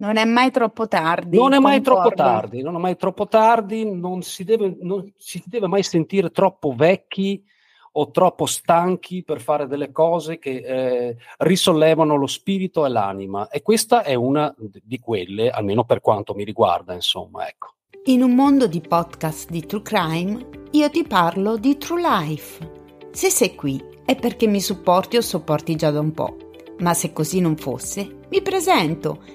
Non è mai troppo tardi. Non è mai troppo tardi, non si deve mai sentire troppo vecchi o troppo stanchi per fare delle cose che risollevano lo spirito e l'anima. E questa è una di quelle, almeno per quanto mi riguarda, insomma, ecco. In un mondo di podcast di True Crime, io ti parlo di True Life. Se sei qui è perché mi supporti o sopporti già da un po', ma se così non fosse, mi presento.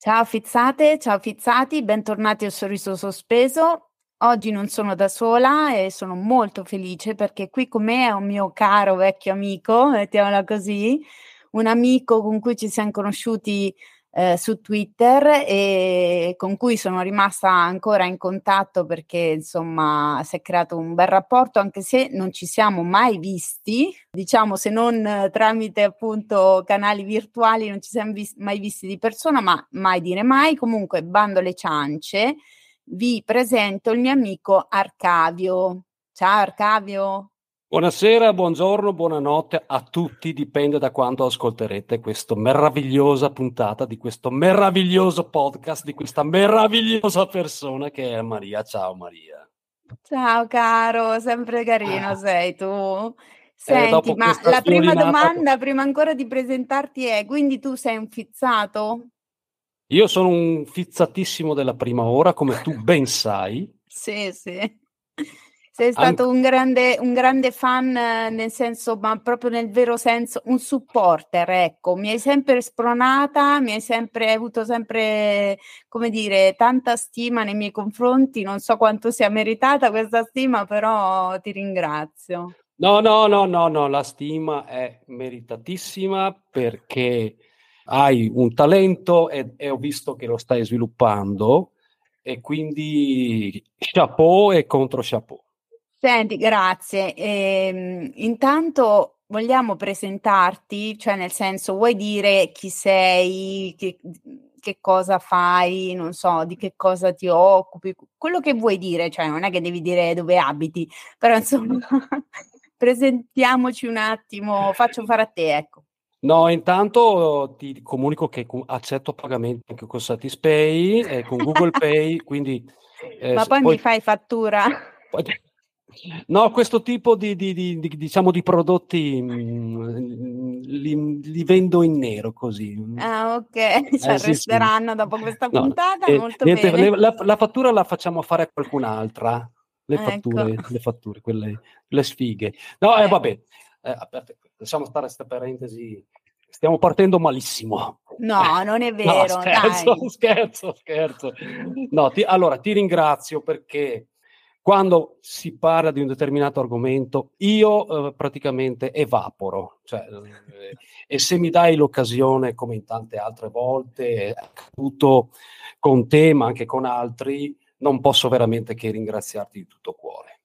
Ciao fizzate, ciao fizzati, bentornati a Sorriso Sospeso. Oggi non sono da sola e sono molto felice perché qui con me è un mio caro vecchio amico, mettiamola così, un amico con cui ci siamo conosciuti su Twitter e con cui sono rimasta ancora in contatto perché insomma si è creato un bel rapporto, anche se non ci siamo mai visti, diciamo, se non tramite appunto canali virtuali non ci siamo mai visti di persona, ma mai dire mai. Comunque, bando alle ciance, vi presento il mio amico Arcavio. Ciao Arcavio. Buonasera, buongiorno, buonanotte a tutti, dipende da quando ascolterete questa meravigliosa puntata di questo meraviglioso podcast, di questa meravigliosa persona che è Maria. Ciao Maria. Ciao caro, sempre carino sei tu. Senti, ma la prima domanda, prima ancora di presentarti è, quindi tu sei un fizzato? Io sono un fizzatissimo della prima ora, come tu ben sai. Sì, sì. Sei stato un grande fan, nel senso, ma proprio nel vero senso, un supporter, ecco. Mi hai sempre spronata, hai avuto sempre, come dire, tanta stima nei miei confronti. Non so quanto sia meritata questa stima, però ti ringrazio. No, la stima è meritatissima perché hai un talento e ho visto che lo stai sviluppando e quindi chapeau e contro chapeau. Senti, grazie. Intanto vogliamo presentarti, cioè nel senso vuoi dire chi sei, che cosa fai, non so, di che cosa ti occupi, quello che vuoi dire, cioè non è che devi dire dove abiti, però insomma presentiamoci un attimo, faccio fare a te, ecco. No, intanto ti comunico che accetto pagamenti anche con Satispay e con Google Pay, quindi... ma poi mi fai fattura? No, questo tipo di diciamo di prodotti li vendo in nero così. Ah, ok, ci arresteranno sì. Dopo questa puntata, no, molto bene. La fattura la facciamo fare a qualcun'altra, le fatture, quelle le sfighe. No, vabbè, lasciamo stare questa parentesi, stiamo partendo malissimo. No, non è vero, no, scherzo. No, allora ti ringrazio perché... Quando si parla di un determinato argomento, io praticamente evaporo. Cioè, e se mi dai l'occasione, come in tante altre volte, tutto con te, ma anche con altri, non posso veramente che ringraziarti di tutto cuore.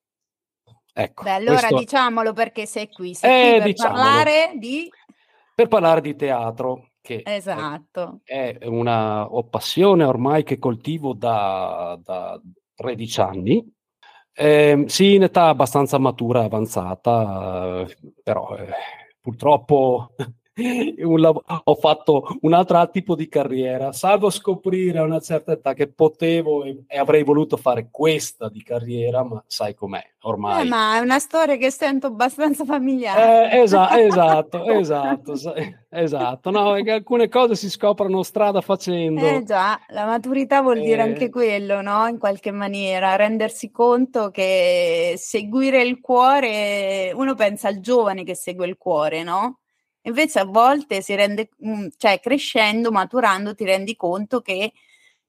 Ecco. Beh, allora diciamolo perché sei qui per parlare di... Per parlare di teatro, che esatto. È una passione ormai che coltivo da 13 anni. Sì, in età abbastanza matura, avanzata, però purtroppo ho fatto un altro tipo di carriera, salvo scoprire a una certa età che potevo e avrei voluto fare questa di carriera, ma sai com'è ormai. Ma è una storia che sento abbastanza familiare. Esatto. No, alcune cose si scoprono strada facendo. Già, la maturità vuol dire anche quello, no? In qualche maniera, rendersi conto che seguire il cuore, uno pensa al giovane che segue il cuore, no? Invece a volte si rende, cioè crescendo, maturando, ti rendi conto che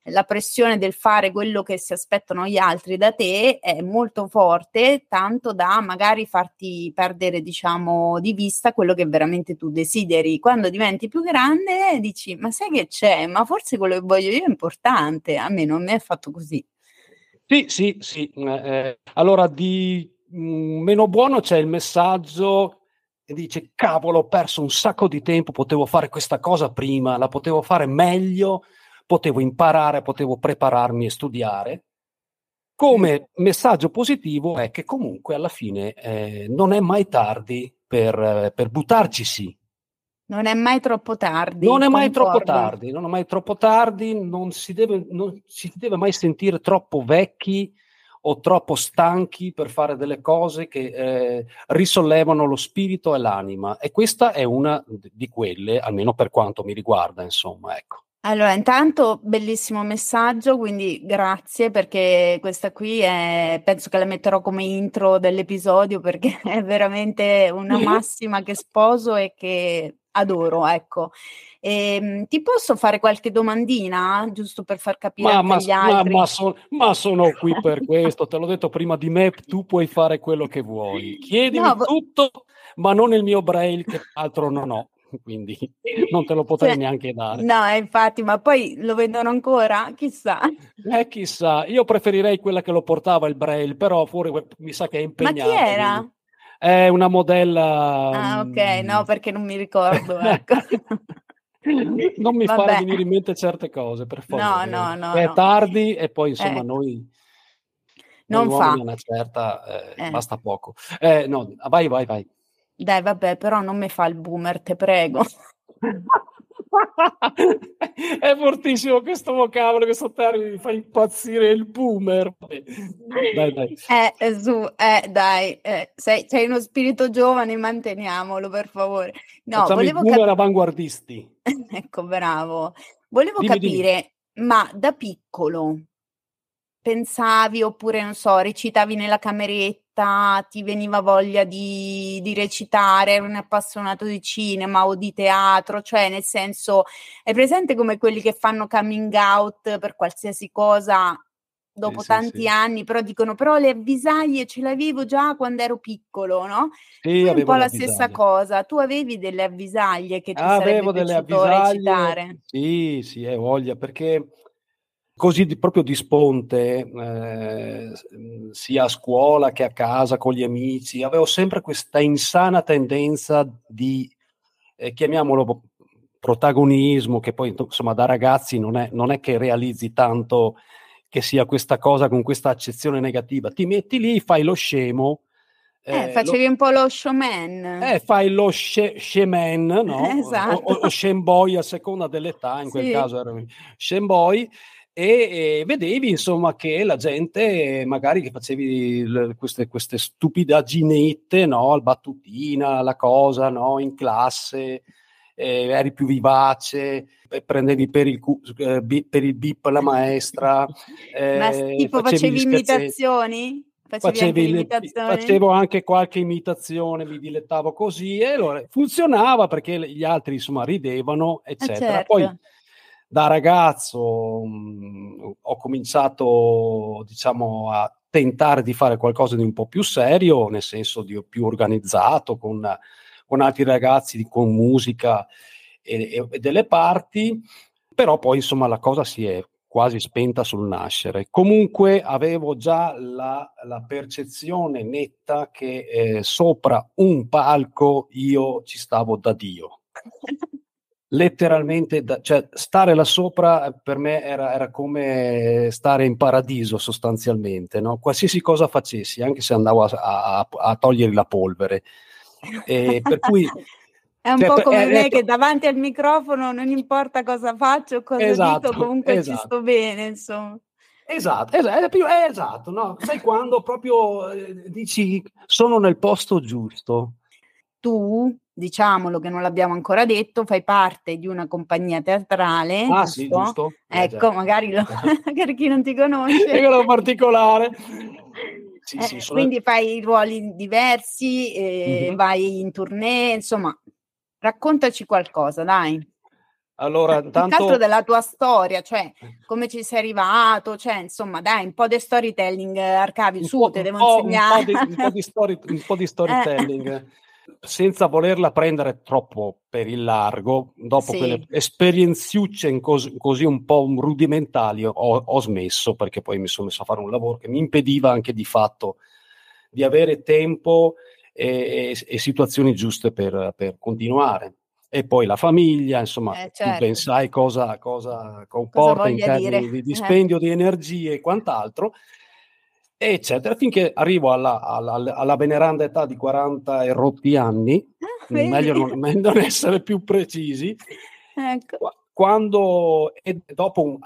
la pressione del fare quello che si aspettano gli altri da te è molto forte, tanto da magari farti perdere, diciamo, di vista quello che veramente tu desideri. Quando diventi più grande dici, ma sai che c'è? Ma forse quello che voglio io è importante, a me non mi è fatto così. Sì. Allora, di meno buono c'è il messaggio che dice: cavolo, ho perso un sacco di tempo, potevo fare questa cosa prima, la potevo fare meglio, potevo imparare, potevo prepararmi e studiare. Come messaggio positivo è che comunque alla fine non è mai tardi per buttarcisi. Non è mai troppo tardi. Non è mai troppo tardi, non si deve mai sentire troppo vecchi o troppo stanchi per fare delle cose che risollevano lo spirito e l'anima. E questa è una di quelle, almeno per quanto mi riguarda, insomma, ecco. Allora, intanto bellissimo messaggio, quindi grazie, perché questa qui è, penso che la metterò come intro dell'episodio, perché è veramente una massima che sposo e che adoro, ecco. Ti posso fare qualche domandina, giusto per far capire agli altri? Sono qui per questo, te l'ho detto prima di me, tu puoi fare quello che vuoi. Chiedimi tutto, ma non il mio braille, che altro non ho. Quindi non te lo potrei neanche dare. No, infatti, ma poi lo vendono ancora? Chissà. Chissà, io preferirei quella che lo portava il braille, però fuori mi sa che è impegnata. Ma chi era? È una modella... Ah, ok, no, perché non mi ricordo, ecco. Non mi fare venire in mente certe cose, per favore. No. È tardi e poi, insomma, noi... Non fa. Una certa... Basta poco. No, vai. Dai, vabbè, però non mi fa il boomer, te prego. È fortissimo questo vocabolo, questo termine, mi fa impazzire, il boomer. Dai. C'hai uno spirito giovane, manteniamolo, per favore. No, facciamo volevo i boomer avanguardisti. Ecco, bravo. Volevo capire, ma da piccolo pensavi, oppure, non so, recitavi nella cameretta? Ti veniva voglia di recitare, eri un appassionato di cinema o di teatro, cioè nel senso, è presente come quelli che fanno coming out per qualsiasi cosa dopo tanti anni, però dicono, però le avvisaglie ce le avevo già quando ero piccolo, no? Sì, è un po' la stessa cosa, tu avevi delle avvisaglie che ti sarebbe piaciuto recitare? Sì, hai voglia, perché... Così proprio di sponte, sia a scuola che a casa, con gli amici, avevo sempre questa insana tendenza di, chiamiamolo protagonismo, che poi insomma da ragazzi non è che realizzi tanto che sia questa cosa con questa accezione negativa. Ti metti lì, fai lo scemo. Facevi un po' lo showman. Fai lo showman, no? Esatto. O showboy, a seconda dell'età, in quel caso era showboy. E vedevi insomma che la gente, magari che facevi queste stupidaginette, no? La battutina, la cosa, no? In classe, eri più vivace, prendevi per il bip la maestra. Ma tipo facevi imitazioni? Facevo anche qualche imitazione, mi dilettavo così, e allora funzionava perché gli altri insomma ridevano, eccetera. Certo. Poi da ragazzo ho cominciato, diciamo, a tentare di fare qualcosa di un po' più serio, nel senso di più organizzato, con altri ragazzi, con musica e delle party, però poi insomma la cosa si è quasi spenta sul nascere. Comunque avevo già la percezione netta che sopra un palco io ci stavo da Dio. Letteralmente, cioè stare là sopra per me era come stare in paradiso sostanzialmente, no? Qualsiasi cosa facessi, anche se andavo a togliere la polvere. Per cui... È un po' come me che davanti al microfono non importa cosa faccio o cosa dico, comunque ci sto bene, insomma. Esatto, no? Sai quando proprio dici sono nel posto giusto. Tu... diciamolo che non l'abbiamo ancora detto, fai parte di una compagnia teatrale. Ah, giusto? Sì, giusto. Ecco, magari per chi non ti conosce. È quello particolare. Sì, quindi fai ruoli diversi, vai in tournée, insomma, raccontaci qualcosa, dai. Allora, tanto... altro della tua storia, cioè come ci sei arrivato, cioè insomma dai, un po' di storytelling, Arcavio, te devo insegnare. Un po' di storytelling. senza volerla prendere troppo per il largo, dopo quelle esperienziucce così un po' rudimentali, ho smesso, perché poi mi sono messo a fare un lavoro che mi impediva anche di fatto di avere tempo e situazioni giuste per continuare. E poi la famiglia, insomma, certo. Tu ben sai cosa comporta in termini di dispendio di energie e quant'altro, eccetera, finché arrivo alla veneranda età di 40 e rotti anni, meglio non essere più precisi, ecco. Quando, e dopo un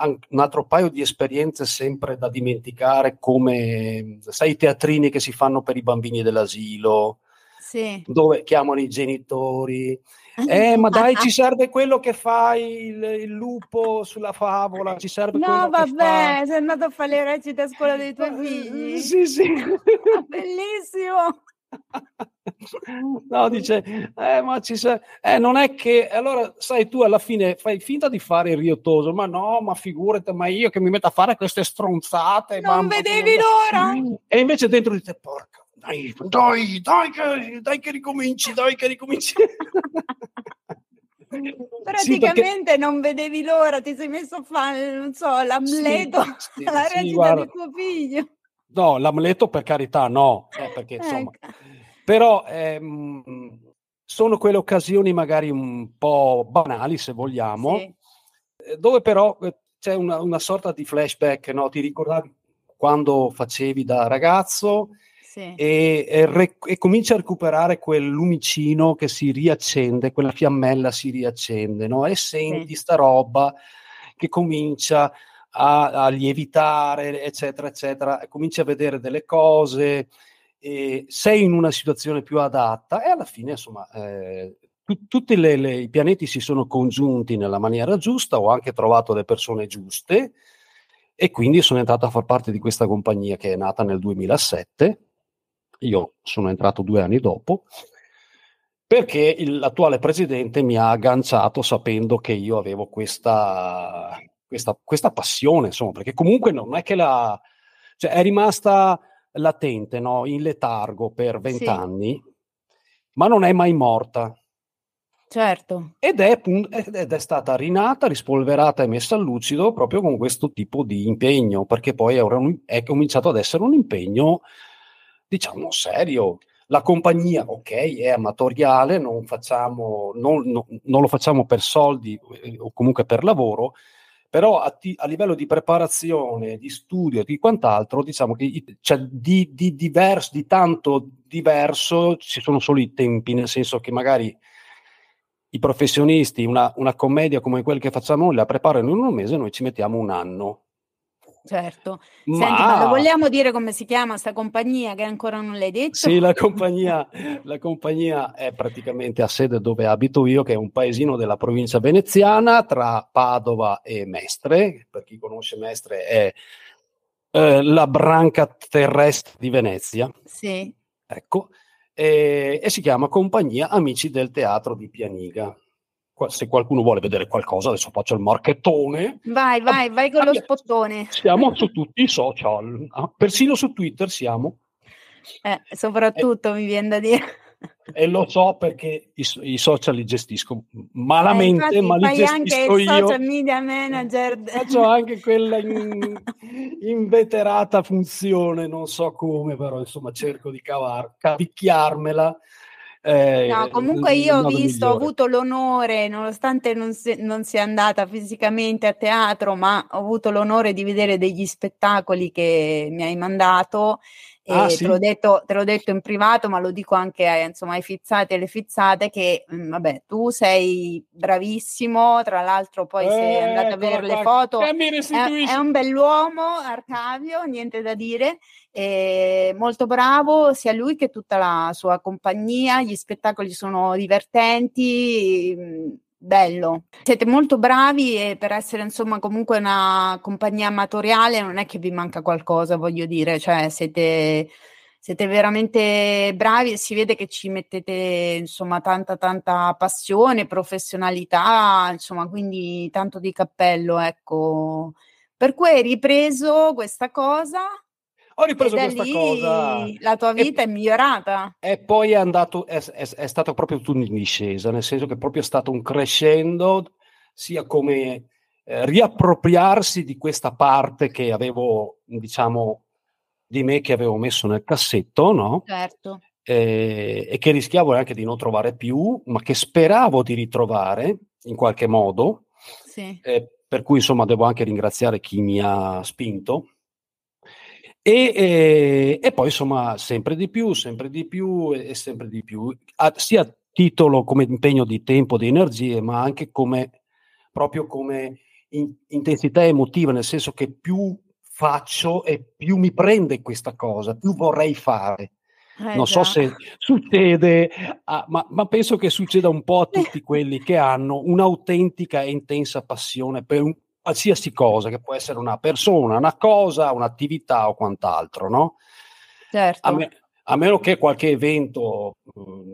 altro paio di esperienze sempre da dimenticare, come, sai, i teatrini che si fanno per i bambini dell'asilo, dove chiamano i genitori, ma dai, ci serve quello che fa il lupo sulla favola, ci serve sei andato a fare le recite a scuola dei tuoi figli. Sì. Bellissimo. No, dice, ma ci serve, non è che, allora, sai, tu alla fine fai finta di fare il riottoso, ma no, ma figurati, ma io che mi metto a fare queste stronzate. Non vedevi l'ora? E invece dentro di te, porca. Dai che ricominci. Praticamente perché... non vedevi l'ora, ti sei messo a fare, non so, l'amleto, la recita del tuo figlio. No, l'amleto per carità no, perché insomma. Però sono quelle occasioni magari un po' banali, se vogliamo, dove però c'è una sorta di flashback, no? Ti ricordavi quando facevi da ragazzo? E comincia a recuperare quel lumicino che si riaccende, quella fiammella si riaccende, no? E senti sta roba che comincia a lievitare, eccetera, eccetera, e cominci a vedere delle cose, e sei in una situazione più adatta, e alla fine, insomma, tutti i pianeti si sono congiunti nella maniera giusta, ho anche trovato le persone giuste, e quindi sono entrato a far parte di questa compagnia che è nata nel 2007. Io sono entrato 2 anni dopo, perché l'attuale presidente mi ha agganciato sapendo che io avevo questa passione, insomma, perché comunque non è che cioè è rimasta latente, no? In letargo per 20 anni, ma non è mai morta. Certo. Ed è stata rinata, rispolverata e messa a lucido proprio con questo tipo di impegno, perché poi è cominciato ad essere un impegno, diciamo, serio. La compagnia, è amatoriale, non lo facciamo per soldi o comunque per lavoro, però a livello di preparazione, di studio e di quant'altro, diciamo che cioè, di tanto diverso ci sono solo i tempi, nel senso che magari i professionisti, una commedia come quella che facciamo noi, la preparano in un mese, noi ci mettiamo un anno. Certo. Senti, ma lo vogliamo dire come si chiama sta compagnia che ancora non l'hai detto? Sì, la compagnia è praticamente a sede dove abito io, che è un paesino della provincia veneziana, tra Padova e Mestre. Per chi conosce Mestre è la branca terrestre di Venezia. Sì. Ecco. E si chiama Compagnia Amici del teatro di Pianiga. Se qualcuno vuole vedere qualcosa, adesso faccio il marchettone. Vai con lo spottone. Siamo su tutti i social, persino su Twitter siamo. Soprattutto mi viene da dire. E lo so perché i social li gestisco malamente, ma li gestisco anche io. Anche il social media manager. Faccio anche quella inveterata funzione, non so come, però insomma cerco di cavicchiarmela. No, comunque io ho avuto l'onore, nonostante non sia andata fisicamente a teatro, ma ho avuto l'onore di vedere degli spettacoli che mi hai mandato. Te l'ho detto in privato, ma lo dico anche insomma, ai fizzati e alle fizzate, che vabbè, tu sei bravissimo, tra l'altro poi sei andato a vedere le foto, è un bell'uomo Arcavio, niente da dire, molto bravo sia lui che tutta la sua compagnia, gli spettacoli sono divertenti, bello, siete molto bravi, e per essere insomma comunque una compagnia amatoriale non è che vi manca qualcosa, voglio dire, cioè siete veramente bravi, e si vede che ci mettete insomma tanta passione, professionalità, insomma, quindi tanto di cappello, ecco. Per cui hai ripreso questa cosa? Ho ripreso questa cosa. La tua vita è migliorata. E poi è stato proprio tutto in discesa, nel senso che proprio è stato un crescendo, sia come riappropriarsi di questa parte che avevo, diciamo, di me che avevo messo nel cassetto, no? Certo. E che rischiavo anche di non trovare più, ma che speravo di ritrovare in qualche modo. Sì. Per cui, insomma, devo anche ringraziare chi mi ha spinto. E poi, insomma, sempre di più, sia a titolo come impegno di tempo, di energie, ma anche come proprio come intensità emotiva, nel senso che più faccio e più mi prende questa cosa, più vorrei fare. Non so se succede, ma penso che succeda un po' a tutti quelli che hanno un'autentica e intensa passione per qualsiasi cosa, che può essere una persona, una cosa, un'attività o quant'altro, no? Certo. A meno che qualche evento,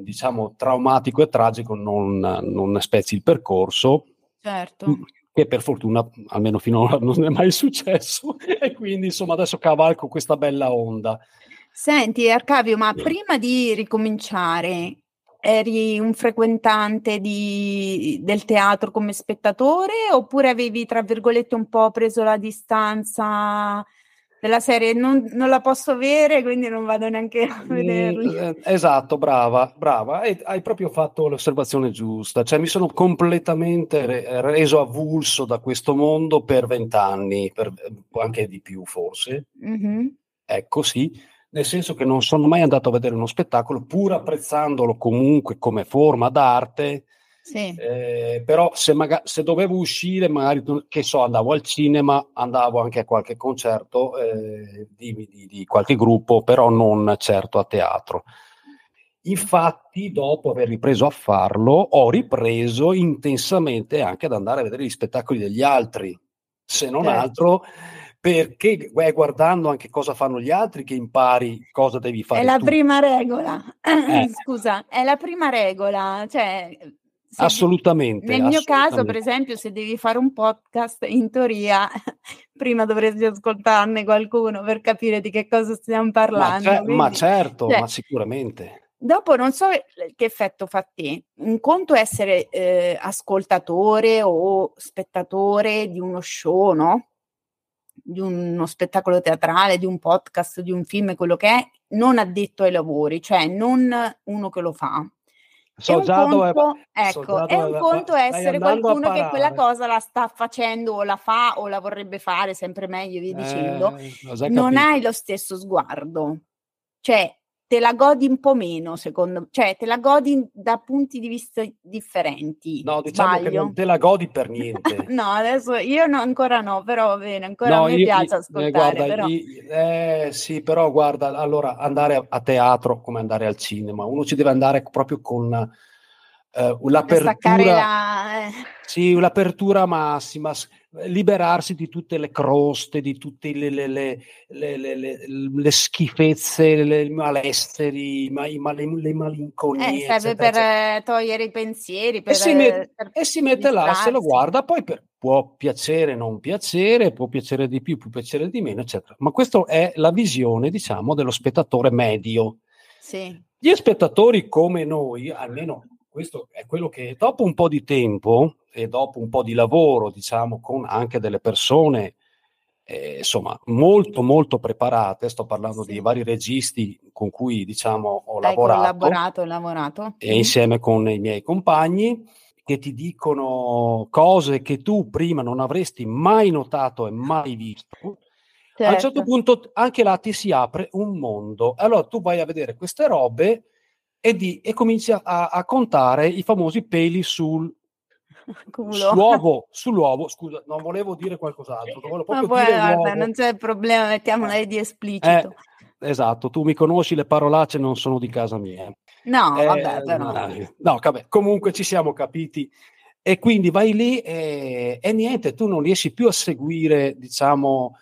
diciamo, traumatico e tragico non spezzi il percorso. Certo. Che per fortuna, almeno finora, non è mai successo, e quindi, insomma, adesso cavalco questa bella onda. Senti, Arcavio, ma prima di ricominciare, eri un frequentante del teatro come spettatore, oppure avevi, tra virgolette, un po' preso la distanza della serie? Non la posso avere, quindi non vado neanche a vederla. Esatto, brava. E hai proprio fatto l'osservazione giusta. Cioè, mi sono completamente reso avulso da questo mondo per 20 anni, anche di più forse. Mm-hmm. Ecco, sì. Nel senso che non sono mai andato a vedere uno spettacolo, pur apprezzandolo comunque come forma d'arte, sì. Però se dovevo uscire, magari, che so, andavo al cinema, andavo anche a qualche concerto di qualche gruppo, però non certo a teatro. Infatti, dopo aver ripreso a farlo, ho ripreso intensamente anche ad andare a vedere gli spettacoli degli altri, se non altro... Perché guardando anche cosa fanno gli altri che impari cosa devi fare. È la prima regola. Scusa, è la prima regola. Cioè, assolutamente. Nel mio caso, per esempio, se devi fare un podcast, in teoria prima dovresti ascoltarne qualcuno per capire di che cosa stiamo parlando. Ma sicuramente. Dopo non so che effetto fa te. Un conto è essere ascoltatore o spettatore di uno show, no? Di uno spettacolo teatrale, di un podcast, di un film, quello che è, non addetto ai lavori, cioè non uno che lo fa. È un conto essere qualcuno che quella cosa la sta facendo o la fa o la vorrebbe fare, sempre meglio via dicendo. Non hai lo stesso sguardo, cioè te la godi un po' meno, secondo me, cioè te la godi da punti di vista differenti. No, diciamo che non te la godi per niente. No, adesso io no, ancora no, però va bene, ancora no, mi piace ascoltare. Guarda, però. Sì, però guarda, allora andare a teatro come andare al cinema, uno ci deve andare proprio con l'apertura, sì, l'apertura massima, liberarsi di tutte le croste, di tutte le schifezze, le malesseri, le malinconie. Serve eccetera, per eccetera. Togliere i pensieri. Si mette là e se lo guarda, poi può piacere, non piacere, può piacere di più, può piacere di meno, eccetera. Ma questa è la visione, diciamo, dello spettatore medio. Sì. Gli spettatori come noi, almeno... Questo è quello che dopo un po' di tempo e dopo un po' di lavoro, diciamo, con anche delle persone, insomma, molto, molto preparate. Sto parlando di vari registi con cui, diciamo, ho lavorato. E insieme con i miei compagni, che ti dicono cose che tu prima non avresti mai notato e mai visto. Certo. A un certo punto anche là ti si apre un mondo. Allora tu vai a vedere queste robe e comincia a contare i famosi peli sull'uovo. Scusa, non volevo dire qualcos'altro. Non c'è problema, mettiamola di esplicito. Esatto, tu mi conosci, le parolacce non sono di casa mia. No, vabbè, però. No, vabbè, comunque ci siamo capiti. E quindi vai lì e niente, tu non riesci più a seguire, diciamo...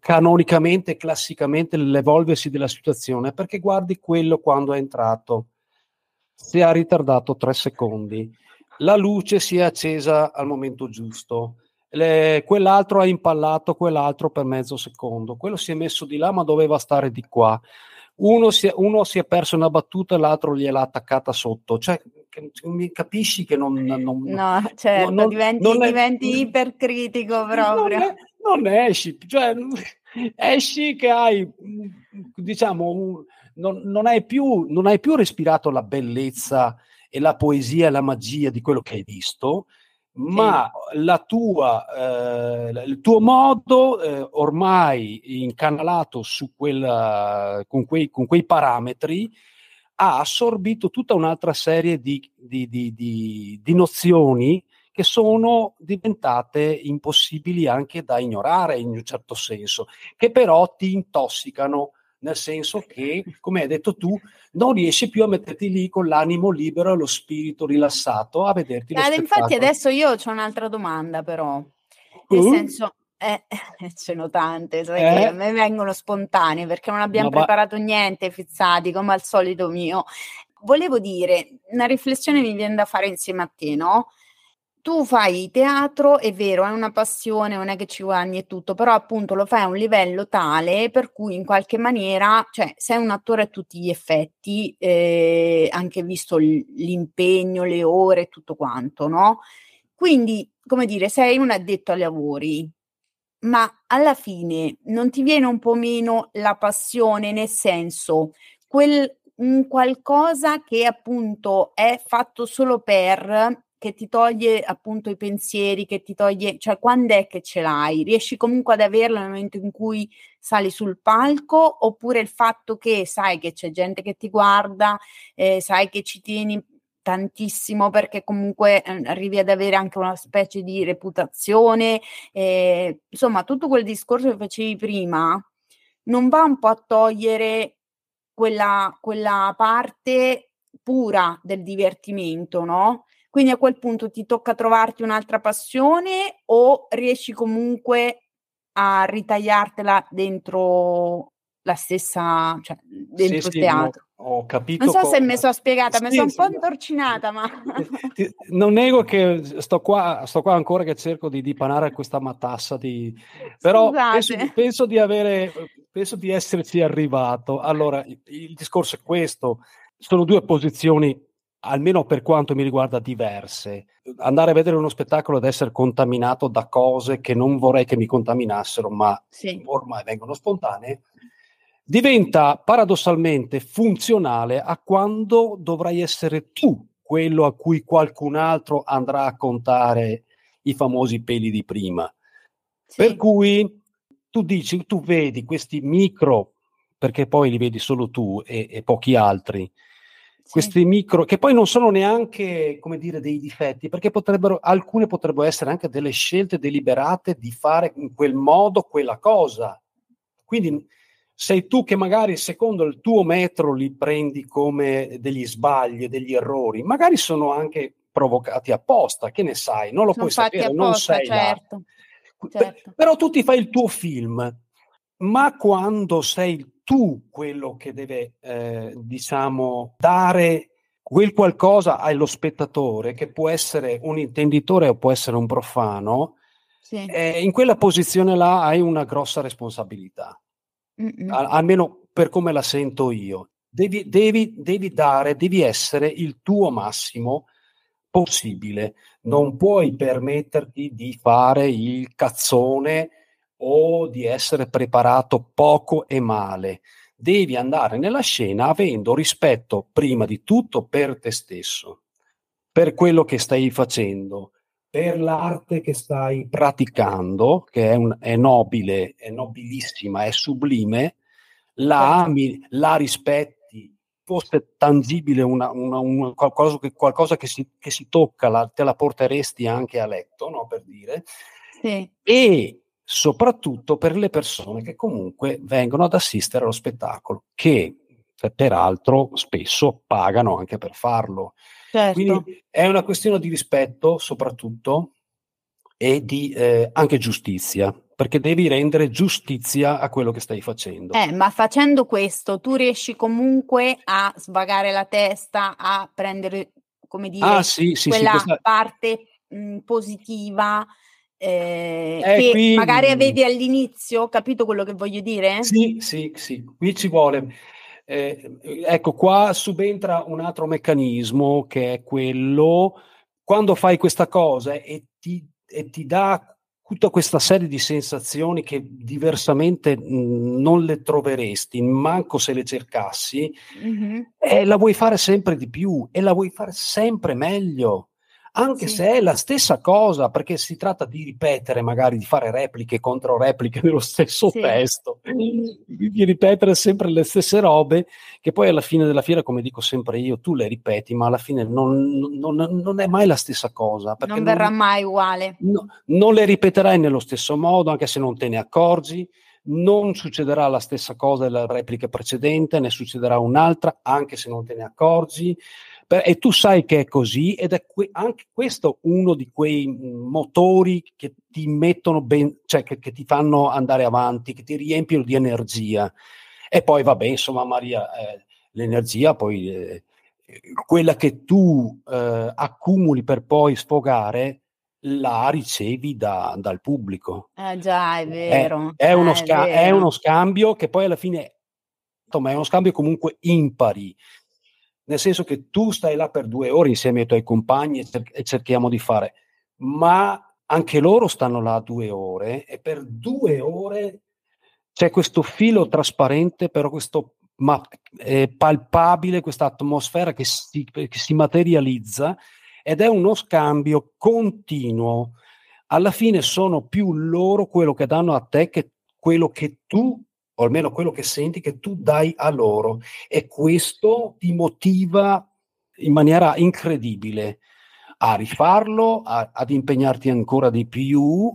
canonicamente, classicamente l'evolversi della situazione, perché guardi quello quando è entrato, si è ritardato 3 secondi, la luce si è accesa al momento giusto, quell'altro ha impallato quell'altro per mezzo secondo, quello si è messo di là ma doveva stare di qua, uno si è perso una battuta e l'altro gliel'ha attaccata sotto, cioè capisci che non diventi ipercritico proprio, non esci, cioè esci che hai, diciamo, non hai più respirato la bellezza e la poesia e la magia di quello che hai visto, ma il tuo modo ormai incanalato su quella, con quei parametri, ha assorbito tutta un'altra serie di nozioni che sono diventate impossibili anche da ignorare in un certo senso, che però ti intossicano, nel senso che, come hai detto tu, non riesci più a metterti lì con l'animo libero e lo spirito rilassato a vederti lo spettacolo. Infatti adesso io ho un'altra domanda però, nel senso... ce n'ho tante, sai che a me vengono spontanee perché non abbiamo preparato niente, fizzati come al solito mio. Volevo dire, una riflessione mi viene da fare insieme a te, no? Tu fai teatro, è vero, è una passione, non è che ci guadagni e tutto, però appunto lo fai a un livello tale per cui in qualche maniera, cioè, sei un attore a tutti gli effetti, anche visto l'impegno, le ore e tutto quanto, no? Quindi, come dire, sei un addetto ai lavori, ma alla fine non ti viene un po' meno la passione, nel senso un qualcosa che appunto è fatto solo per, che ti toglie appunto i pensieri, che ti toglie, cioè quando è che ce l'hai? Riesci comunque ad averlo nel momento in cui sali sul palco, oppure il fatto che sai che c'è gente che ti guarda, sai che ci tieni tantissimo perché comunque arrivi ad avere anche una specie di reputazione, insomma tutto quel discorso che facevi prima non va un po' a togliere quella parte pura del divertimento, no? Quindi a quel punto ti tocca trovarti un'altra passione o riesci comunque a ritagliartela dentro la stessa, cioè dentro il teatro? Ho capito. Non so se mi sono spiegata, mi sono un po' intorcinata, ma... Non nego che sto qua ancora che cerco di dipanare questa matassa di... Però penso di esserci arrivato. Allora, il discorso è questo. Sono due posizioni, almeno per quanto mi riguarda, diverse. Andare a vedere uno spettacolo ed essere contaminato da cose che non vorrei che mi contaminassero, ma ormai vengono spontanee, diventa paradossalmente funzionale a quando dovrai essere tu quello a cui qualcun altro andrà a contare i famosi peli di prima. Sì. Per cui tu vedi questi micro, perché poi li vedi solo tu e pochi altri, questi micro, che poi non sono neanche, come dire, dei difetti, perché alcune potrebbero essere anche delle scelte deliberate di fare in quel modo quella cosa. Quindi sei tu che magari secondo il tuo metro li prendi come degli sbagli, degli errori, magari sono anche provocati apposta, che ne sai, non lo puoi sapere, apposta, non sei certo. Però tu ti fai il tuo film, ma quando sei tu quello che deve, diciamo, dare quel qualcosa allo spettatore, che può essere un intenditore o può essere un profano, in quella posizione là hai una grossa responsabilità. Almeno per come la sento io, devi essere il tuo massimo possibile, non puoi permetterti di fare il cazzone o di essere preparato poco e male, devi andare nella scena avendo rispetto prima di tutto per te stesso, per quello che stai facendo, per l'arte che stai praticando, che è nobile, è nobilissima, è sublime, la ami, la rispetti, fosse tangibile una qualcosa che si tocca, te la porteresti anche a letto, no, per dire, e soprattutto per le persone che comunque vengono ad assistere allo spettacolo, che peraltro spesso pagano anche per farlo. Certo. Quindi è una questione di rispetto soprattutto e di anche giustizia, perché devi rendere giustizia a quello che stai facendo. Ma facendo questo tu riesci comunque a svagare la testa, a prendere, come dire, quella parte positiva che qui... magari avevi all'inizio, capito quello che voglio dire? Sì, sì, sì, qui ci vuole. Ecco, qua subentra un altro meccanismo che è quello, quando fai questa cosa e ti dà tutta questa serie di sensazioni che diversamente non le troveresti, manco se le cercassi, e la vuoi fare sempre di più e la vuoi fare sempre meglio, anche se è la stessa cosa, perché si tratta di ripetere, magari di fare repliche contro repliche dello stesso testo, di ripetere sempre le stesse robe, che poi alla fine della fiera, come dico sempre io, tu le ripeti, ma alla fine non è mai la stessa cosa, perché non verrà mai uguale, non le ripeterai nello stesso modo, anche se non te ne accorgi. Non succederà la stessa cosa della replica precedente, ne succederà un'altra anche se non te ne accorgi, e tu sai che è così, ed è anche questo uno di quei motori che ti mettono ben, cioè che ti fanno andare avanti, che ti riempiono di energia. E poi vabbè, insomma, Maria, l'energia poi quella che tu accumuli per poi sfogare la ricevi dal pubblico. Già, è vero. È uno scambio che poi alla fine, insomma, è uno scambio comunque impari. Nel senso che tu stai là per 2 ore insieme ai tuoi compagni e cerchiamo di fare, ma anche loro stanno là 2 ore, e per 2 ore c'è questo filo trasparente, però questo palpabile, questa atmosfera che si materializza, ed è uno scambio continuo. Alla fine sono più loro quello che danno a te che quello che tu, o almeno quello che senti che tu dai a loro, e questo ti motiva in maniera incredibile a rifarlo, ad impegnarti ancora di più,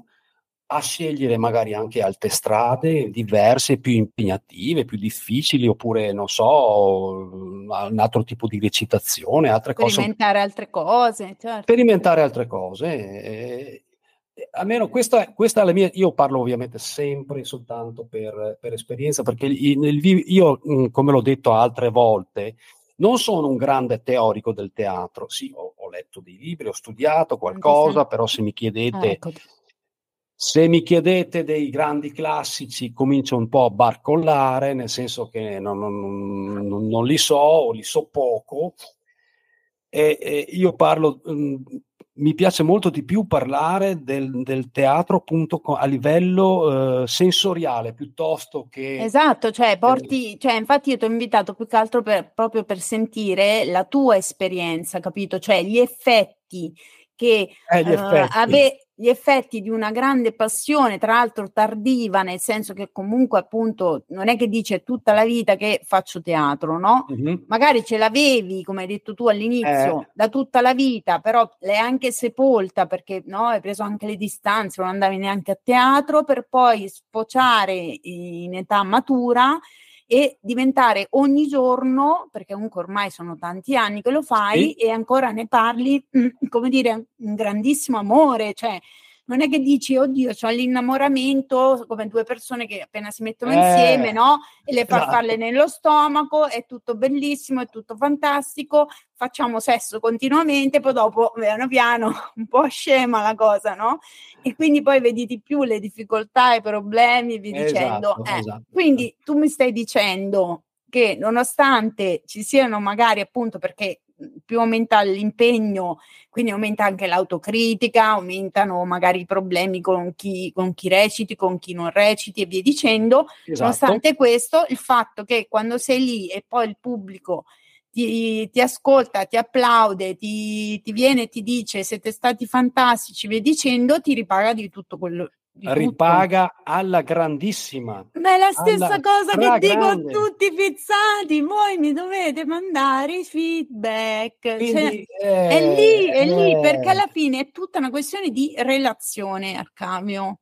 a scegliere magari anche altre strade diverse, più impegnative, più difficili, oppure non so, un altro tipo di recitazione, altre cose. Sperimentare altre cose, certo. Sperimentare altre cose. Almeno questa è la mia. Io parlo ovviamente sempre soltanto per esperienza, perché io, come l'ho detto altre volte, non sono un grande teorico del teatro. Sì, ho letto dei libri, ho studiato qualcosa, però se mi chiedete dei grandi classici, comincio un po' a barcollare, nel senso che non li so, o li so poco, e io parlo. Mi piace molto di più parlare del teatro appunto a livello sensoriale, piuttosto che... Esatto, cioè infatti io ti ho invitato più che altro proprio per sentire la tua esperienza, capito? Cioè gli effetti che... gli effetti di una grande passione, tra l'altro tardiva, nel senso che comunque appunto non è che dice tutta la vita che faccio teatro, no? Magari ce l'avevi, come hai detto tu all'inizio, da tutta la vita, però l'hai anche sepolta, perché no, hai preso anche le distanze, non andavi neanche a teatro, per poi sfociare in età matura e diventare ogni giorno, perché comunque ormai sono tanti anni che lo fai, e ancora ne parli, come dire, un grandissimo amore, cioè non è che dici oddio, c'ho l'innamoramento, come 2 persone che appena si mettono insieme, no? E le farfalle nello stomaco, è tutto bellissimo, è tutto fantastico, facciamo sesso continuamente, poi dopo piano piano un po' scema la cosa, no? E quindi poi vedi di più le difficoltà, i problemi e via dicendo. Esatto. Quindi tu mi stai dicendo che nonostante ci siano magari appunto, perché più aumenta l'impegno, quindi aumenta anche l'autocritica, aumentano magari i problemi con chi reciti, con chi non reciti e via dicendo, nonostante questo, il fatto che quando sei lì e poi il pubblico ti ascolta, ti applaude, ti viene e ti dice siete stati fantastici, via dicendo, ti ripaga di tutto quello. Ripaga tutto. Alla grandissima. Ma è la stessa cosa che dico a tutti i pizzati, voi mi dovete mandare i feedback. Quindi, cioè, è lì, perché alla fine è tutta una questione di relazione, Arcavio,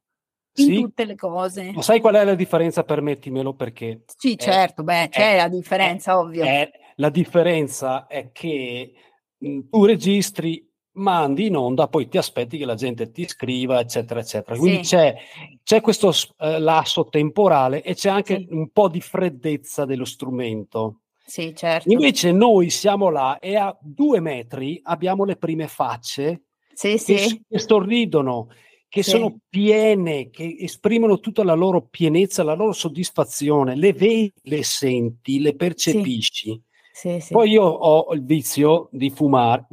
in tutte le cose. Ma sai qual è la differenza? Permettimelo, perché... Sì, certo, c'è la differenza, ovvio. La differenza è che tu registri, mandi in onda, poi ti aspetti che la gente ti scriva, eccetera, eccetera. Quindi c'è questo lasso temporale, e c'è anche un po' di freddezza dello strumento. Sì, certo. Invece noi siamo là e a 2 metri abbiamo le prime facce che sorridono, che sono piene, che esprimono tutta la loro pienezza, la loro soddisfazione, le vedi, le senti, le percepisci. Sì, sì. Poi io ho il vizio di fumare,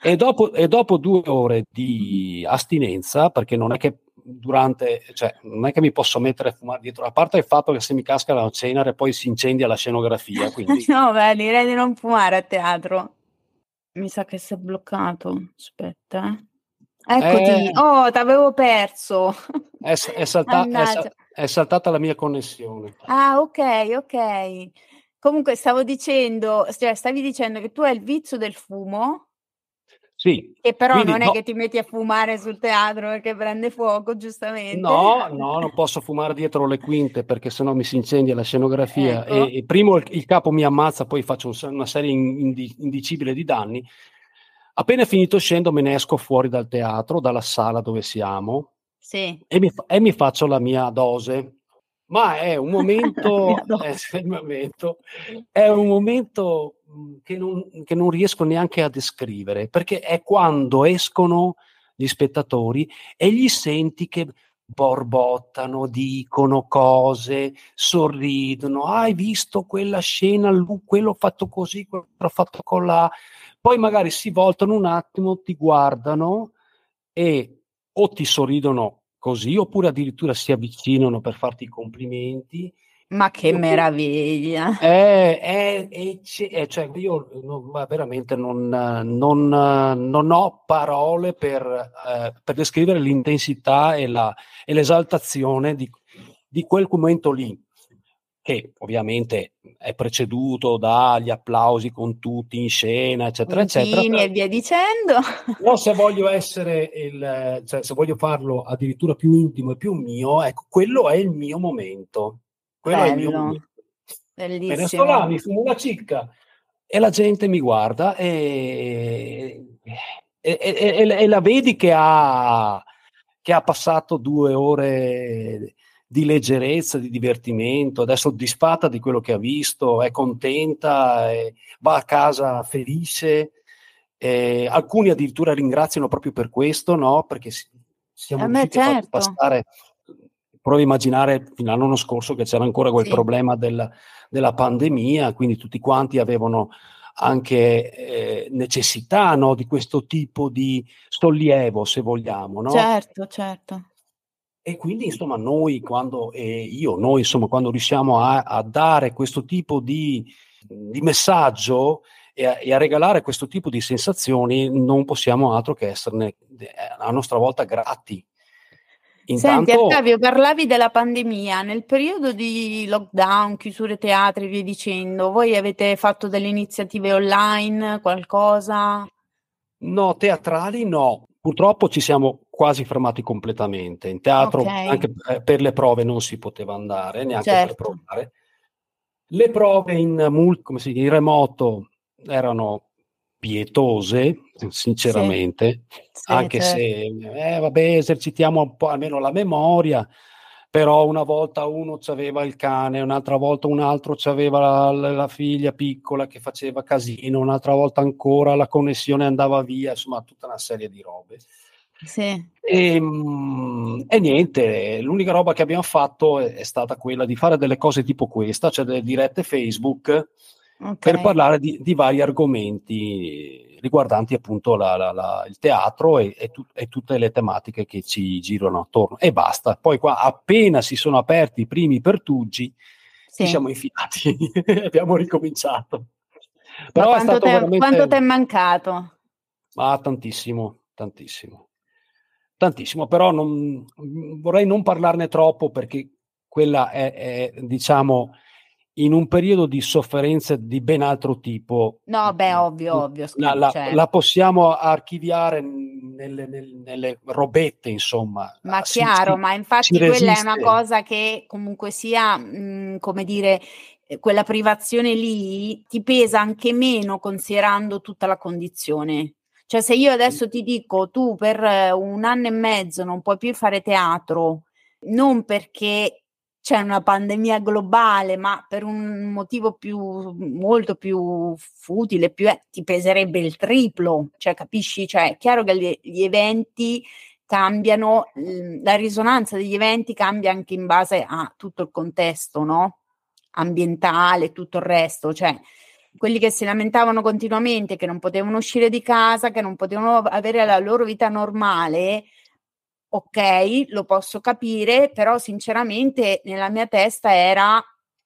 e dopo 2 ore di astinenza, perché non è che non è che mi posso mettere a fumare dietro, a parte il fatto che se mi casca la cenere poi si incendia la scenografia, quindi... No, beh, direi di non fumare a teatro. Mi sa che si è bloccato, aspetta, eccoti, oh, t'avevo perso, è saltata la mia connessione. Ah, ok, comunque stavo dicendo, cioè stavi dicendo che tu hai il vizio del fumo. Sì. E però quindi, non è che ti metti a fumare sul teatro perché prende fuoco, giustamente. No, non posso fumare dietro le quinte perché sennò mi si incendia la scenografia, ecco. E prima il capo mi ammazza, poi faccio una serie indicibile di danni. Appena finito scendo, me ne esco fuori dal teatro, dalla sala dove siamo, sì. e mi faccio la mia dose. Ma è un momento che non riesco neanche a descrivere, perché è quando escono gli spettatori e gli senti che borbottano, dicono cose, sorridono, hai visto quella scena, quello fatto così, quello fatto colà, poi magari si voltano un attimo, ti guardano e o ti sorridono così, oppure addirittura si avvicinano per farti i complimenti. Ma che meraviglia! Cioè io veramente non ho parole per descrivere l'intensità e l'esaltazione di quel momento lì, che ovviamente è preceduto dagli applausi con tutti in scena, eccetera, eccetera. E via dicendo. Però se voglio se voglio farlo addirittura più intimo e più mio, ecco, quello è il mio momento. Quello è il mio... Bellissimo. Me ne sto là, mi fumo una cicca e la gente mi guarda e la vedi che ha passato 2 ore di leggerezza, di divertimento, adesso è soddisfatta di quello che ha visto, è contenta, va a casa felice, alcuni addirittura ringraziano proprio per questo, no? Perché siamo riusciti a passare... Provo a immaginare fino all'anno scorso che c'era ancora quel problema della pandemia, quindi tutti quanti avevano anche necessità, no, di questo tipo di sollievo, se vogliamo, no? Certo. E quindi insomma noi quando riusciamo a dare questo tipo di messaggio e a regalare questo tipo di sensazioni, non possiamo altro che esserne a nostra volta grati. Senti, Arcavio, parlavi della pandemia, nel periodo di lockdown, chiusure teatri, via dicendo, voi avete fatto delle iniziative online, qualcosa? No, teatrali no, purtroppo ci siamo quasi fermati completamente, in teatro anche per le prove non si poteva andare, neanche per provare. Le prove in remoto erano pietose, sinceramente, se esercitiamo un po' almeno la memoria, però una volta uno c'aveva il cane, un'altra volta un altro c'aveva la figlia piccola che faceva casino, un'altra volta ancora la connessione andava via, insomma tutta una serie di robe. Sì. E niente, l'unica roba che abbiamo fatto è stata quella di fare delle cose tipo questa, cioè delle dirette Facebook, per parlare di vari argomenti riguardanti appunto il teatro e tutte le tematiche che ci girano attorno, e basta. Poi qua appena si sono aperti i primi pertuggi ci siamo infilati e abbiamo ricominciato. Però quanto ti è mancato? Ma tantissimo, però vorrei non parlarne troppo, perché quella è diciamo in un periodo di sofferenze di ben altro tipo. No, beh, ovvio. Scusa, la possiamo archiviare nelle robette, insomma. Ma chiaro, ma infatti quella è una cosa che comunque sia, come dire, quella privazione lì ti pesa anche meno considerando tutta la condizione. Cioè se io adesso ti dico, tu per 1 anno e mezzo non puoi più fare teatro, non perché c'è una pandemia globale, ma per un motivo molto più futile, ti peserebbe il triplo, cioè capisci? Cioè, è chiaro che gli eventi cambiano, la risonanza degli eventi cambia anche in base a tutto il contesto, no? Ambientale, tutto il resto, cioè quelli che si lamentavano continuamente che non potevano uscire di casa, che non potevano avere la loro vita normale, ok, lo posso capire, però sinceramente nella mia testa era: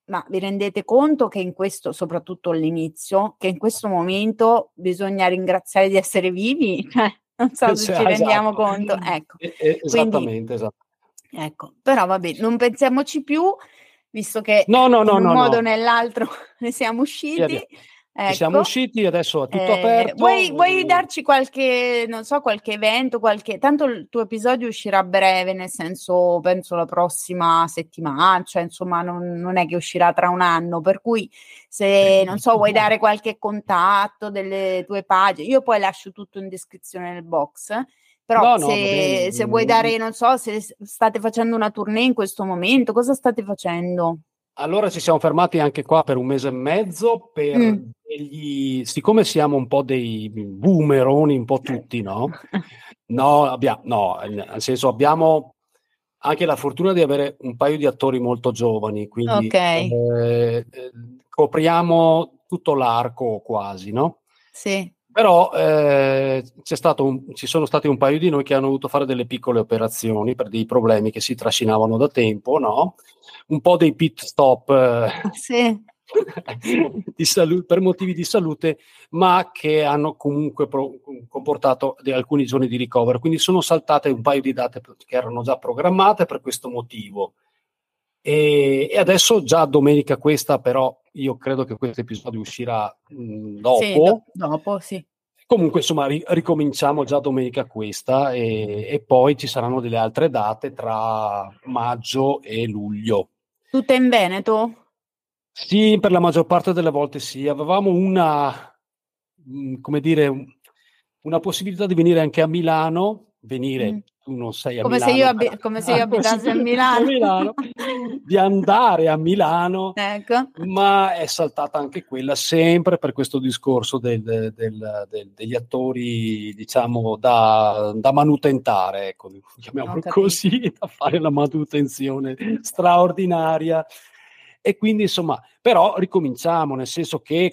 ma vi rendete conto che in questo, soprattutto all'inizio, che in questo momento bisogna ringraziare di essere vivi? Non so se ci rendiamo conto. Ecco. Esattamente. Ecco, però vabbè, non pensiamoci più, visto che in un modo o nell'altro ne siamo usciti. Ecco. Siamo usciti, adesso è tutto aperto. Vuoi darci qualche evento, tanto il tuo episodio uscirà a breve, nel senso penso la prossima settimana, cioè insomma non è che uscirà tra un anno, per cui se vuoi dare qualche contatto delle tue pagine, io poi lascio tutto in descrizione nel box. Però se vuoi dare, non so, se state facendo una tournée in questo momento, cosa state facendo? Allora ci siamo fermati anche qua per 1 mese e mezzo per siccome siamo un po' dei boomeroni, un po' tutti, no? Nel senso abbiamo anche la fortuna di avere un paio di attori molto giovani, quindi copriamo tutto l'arco quasi, no? Sì. Però ci sono stati un paio di noi che hanno dovuto fare delle piccole operazioni per dei problemi che si trascinavano da tempo, no? Un po' dei pit stop per motivi di salute, ma che hanno comunque comportato alcuni giorni di ricovero. Quindi sono saltate un paio di date che erano già programmate per questo motivo. E adesso già domenica questa, però io credo che questo episodio uscirà dopo. Comunque insomma ricominciamo già domenica questa e poi ci saranno delle altre date tra maggio e luglio. Tutte in Veneto? Sì, per la maggior parte delle volte sì. Avevamo una possibilità di venire anche a Milano. Tu non sei a Milano. Come se io abitassi a Milano. Di andare a Milano, ecco. Ma è saltata anche quella, sempre per questo discorso degli attori, diciamo, da manutentare, ecco, chiamiamolo così, da fare la manutenzione straordinaria. E quindi insomma, però ricominciamo, nel senso che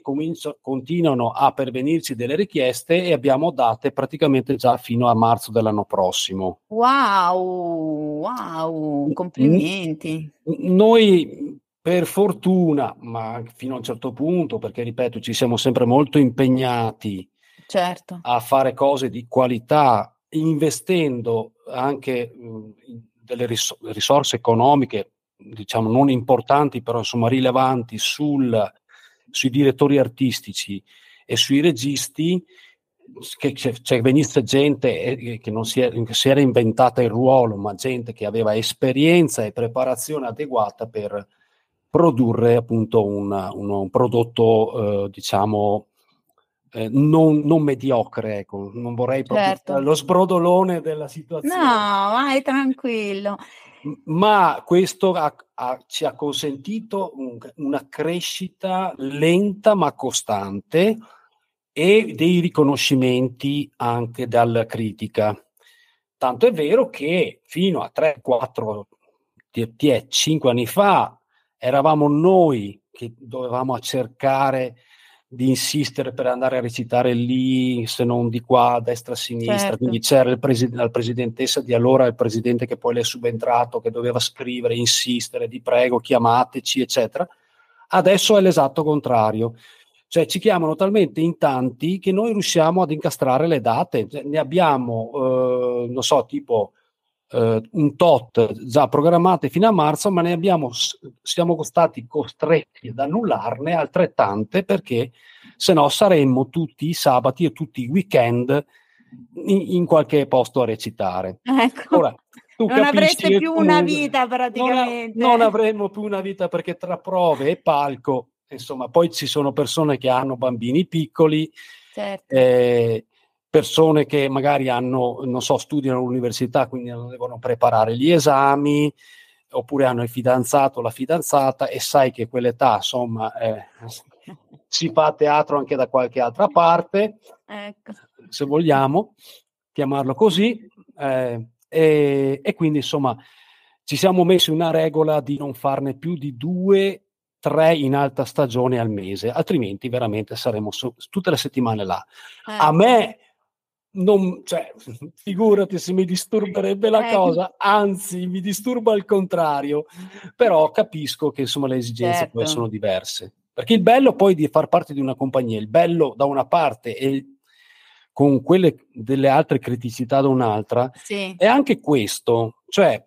continuano a pervenirci delle richieste e abbiamo date praticamente già fino a marzo dell'anno prossimo. Wow, complimenti. Noi per fortuna, ma fino a un certo punto, perché ripeto, ci siamo sempre molto impegnati a fare cose di qualità, investendo anche delle risorse economiche, diciamo non importanti, però insomma rilevanti sui direttori artistici e sui registi, che venisse gente che non si era inventata il ruolo, ma gente che aveva esperienza e preparazione adeguata per produrre appunto un prodotto non mediocre, ecco. Non vorrei proprio lo sbrodolone della situazione. No, vai tranquillo. Ma questo ci ha consentito una crescita lenta ma costante e dei riconoscimenti anche dalla critica. Tanto è vero che fino a 3, 4, 5 anni fa eravamo noi che dovevamo cercare di insistere per andare a recitare lì, se non di qua, a destra, a sinistra, quindi c'era la presidentessa di allora, il presidente che poi le è subentrato, che doveva scrivere, insistere, vi prego, chiamateci, eccetera. Adesso è l'esatto contrario, cioè ci chiamano talmente in tanti che noi riusciamo ad incastrare le date, ne abbiamo, un tot già programmate fino a marzo, ma siamo stati costretti ad annullarne altrettante, perché se no saremmo tutti i sabati e tutti i weekend in qualche posto a recitare. Ecco. Ora, non avreste più una vita praticamente. Non avremmo più una vita, perché tra prove e palco, insomma, poi ci sono persone che hanno bambini piccoli, persone che magari studiano all'università, quindi non devono preparare gli esami, oppure hanno il fidanzato o la fidanzata, e sai che quell'età, insomma, si fa teatro anche da qualche altra parte, ecco, se vogliamo chiamarlo così, e quindi insomma ci siamo messi una regola di non farne più di 2-3 in alta stagione al mese, altrimenti veramente saremo tutte le settimane là. A me non, cioè, figurati se mi disturberebbe la cosa, anzi mi disturba il contrario, però capisco che insomma le esigenze, certo, poi sono diverse, perché il bello poi di far parte di una compagnia, il bello da una parte e con quelle delle altre criticità da un'altra, sì, è anche questo, cioè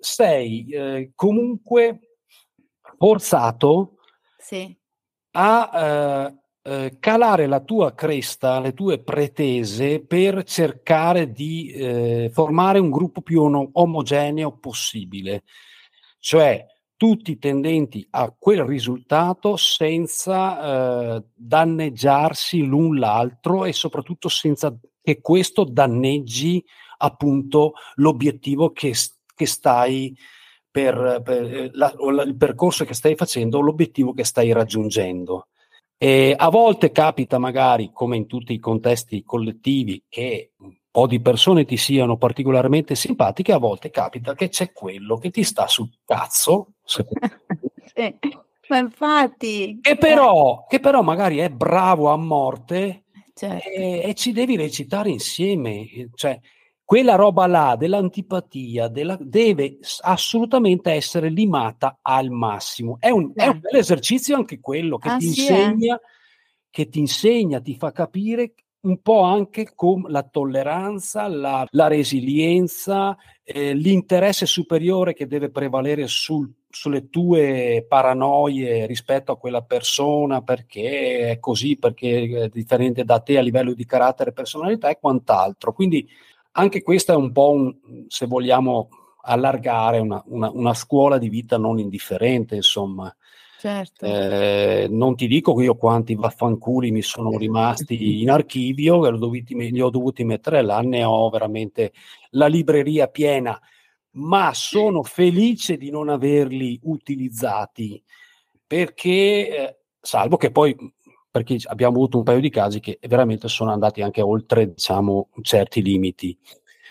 sei comunque forzato, sì, a calare la tua cresta, le tue pretese, per cercare di formare un gruppo più omogeneo possibile, cioè tutti tendenti a quel risultato senza danneggiarsi l'un l'altro, e soprattutto senza che questo danneggi appunto l'obiettivo che stai per il percorso che stai facendo, l'obiettivo che stai raggiungendo. E a volte capita magari, come in tutti i contesti collettivi, che un po' di persone ti siano particolarmente simpatiche, a volte capita che c'è quello che ti sta sul cazzo, sì, ma infatti, che però magari è bravo a morte, certo, e ci devi recitare insieme, cioè quella roba là dell'antipatia deve assolutamente essere limata al massimo. È un bel esercizio anche quello, che ti insegna, ti fa capire un po' anche con la tolleranza, la resilienza, l'interesse superiore che deve prevalere sulle tue paranoie rispetto a quella persona, perché è così, perché è differente da te a livello di carattere, personalità e quant'altro. Quindi anche questa è un po' se vogliamo allargare, una scuola di vita non indifferente, insomma. Certo. Non ti dico io quanti vaffanculi mi sono rimasti in archivio, li ho dovuti mettere là, ne ho veramente la libreria piena, ma sono felice di non averli utilizzati, perché salvo che poi, perché abbiamo avuto un paio di casi che veramente sono andati anche oltre, diciamo, certi limiti.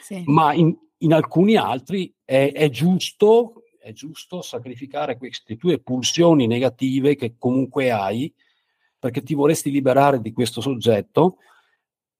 Sì. Ma in alcuni altri è giusto sacrificare queste tue pulsioni negative che comunque hai, perché ti vorresti liberare di questo soggetto,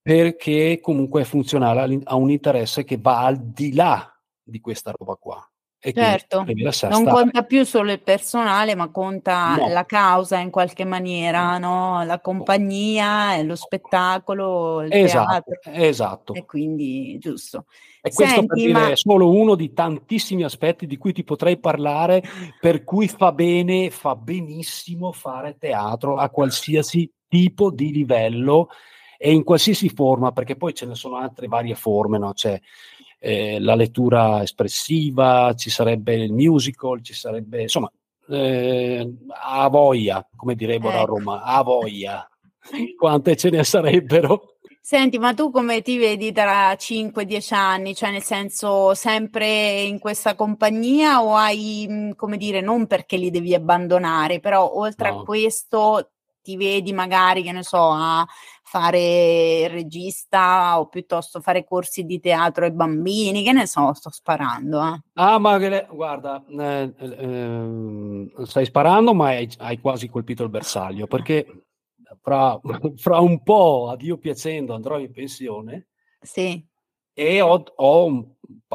perché comunque è funzionale a un interesse che va al di là di questa roba qua. E certo, non stare. Conta più solo il personale, ma conta la causa in qualche maniera, no? La compagnia, lo spettacolo, il teatro. Esatto. E quindi, giusto. E questo, senti, per dire, è solo uno di tantissimi aspetti di cui ti potrei parlare, per cui fa benissimo fare teatro a qualsiasi tipo di livello e in qualsiasi forma, perché poi ce ne sono altre varie forme, no? Cioè, la lettura espressiva, ci sarebbe il musical, ci sarebbe, insomma, a voglia, come direbbero a Roma, a voglia, quante ce ne sarebbero. Senti, ma tu come ti vedi tra 5-10 anni? Cioè, nel senso, sempre in questa compagnia, o hai, come dire, non perché li devi abbandonare, però oltre a questo ti vedi magari, che ne so, a fare regista, o piuttosto fare corsi di teatro ai bambini, che ne so, sto sparando. Ah, ma guarda, stai sparando, ma hai quasi colpito il bersaglio, perché fra un po', a Dio piacendo, andrò in pensione. Sì. E ho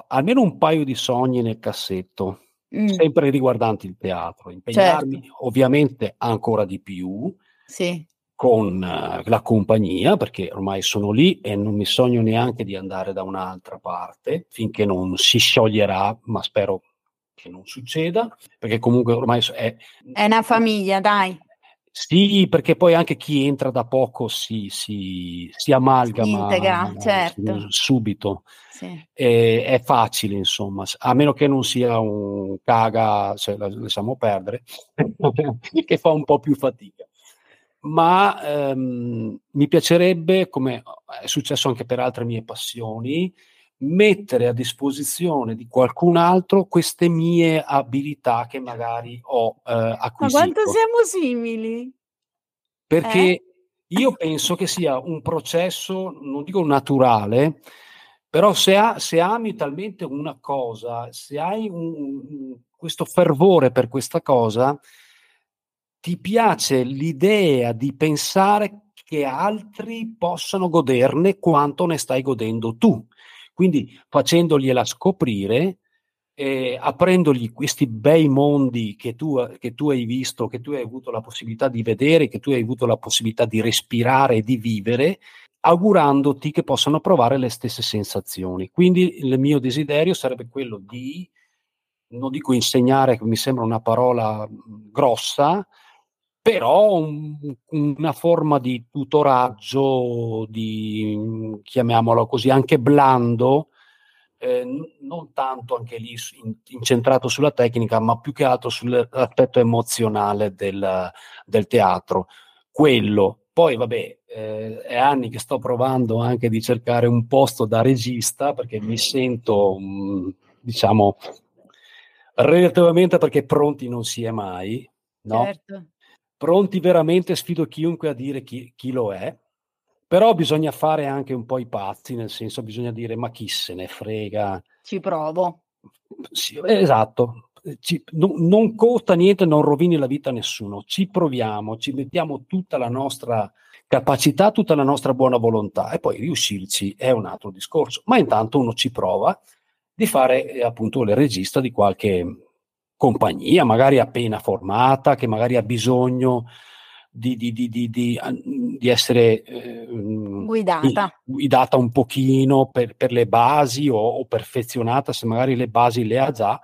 almeno un paio di sogni nel cassetto, sempre riguardanti il teatro, impegnarmi, certo, ovviamente ancora di più. Sì. Con la compagnia, perché ormai sono lì e non mi sogno neanche di andare da un'altra parte, finché non si scioglierà, ma spero che non succeda, perché comunque ormai è una famiglia, dai. Sì, perché poi anche chi entra da poco si amalgama, si integra, certo, subito. Sì. È facile, insomma, a meno che non sia un caga, cioè, la lasciamo perdere, che fa un po' più fatica. Ma mi piacerebbe, come è successo anche per altre mie passioni, mettere a disposizione di qualcun altro queste mie abilità che magari ho acquisito. Ma quanto siamo simili? Perché io penso che sia un processo, non dico naturale, però se ami talmente una cosa, se hai questo fervore per questa cosa, ti piace l'idea di pensare che altri possano goderne quanto ne stai godendo tu. Quindi facendogliela scoprire, aprendogli questi bei mondi che tu hai visto, che tu hai avuto la possibilità di vedere, che tu hai avuto la possibilità di respirare e di vivere, augurandoti che possano provare le stesse sensazioni. Quindi il mio desiderio sarebbe quello di, non dico insegnare, che mi sembra una parola grossa, però una forma di tutoraggio, di, chiamiamolo così, anche blando, non tanto anche lì incentrato sulla tecnica, ma più che altro sull'aspetto emozionale del teatro. Quello. Poi vabbè, è anni che sto provando anche di cercare un posto da regista, perché mi sento, diciamo, relativamente, perché pronti non si è mai, no? Certo. Pronti veramente, sfido chiunque a dire chi lo è, però bisogna fare anche un po' i pazzi, nel senso bisogna dire ma chi se ne frega. Ci provo. Sì, esatto, non costa niente, non rovini la vita a nessuno, ci proviamo, ci mettiamo tutta la nostra capacità, tutta la nostra buona volontà, e poi riuscirci è un altro discorso, ma intanto uno ci prova di fare appunto il regista di qualche compagnia, magari appena formata, che magari ha bisogno di essere guidata un pochino per le basi, o perfezionata se magari le basi le ha già,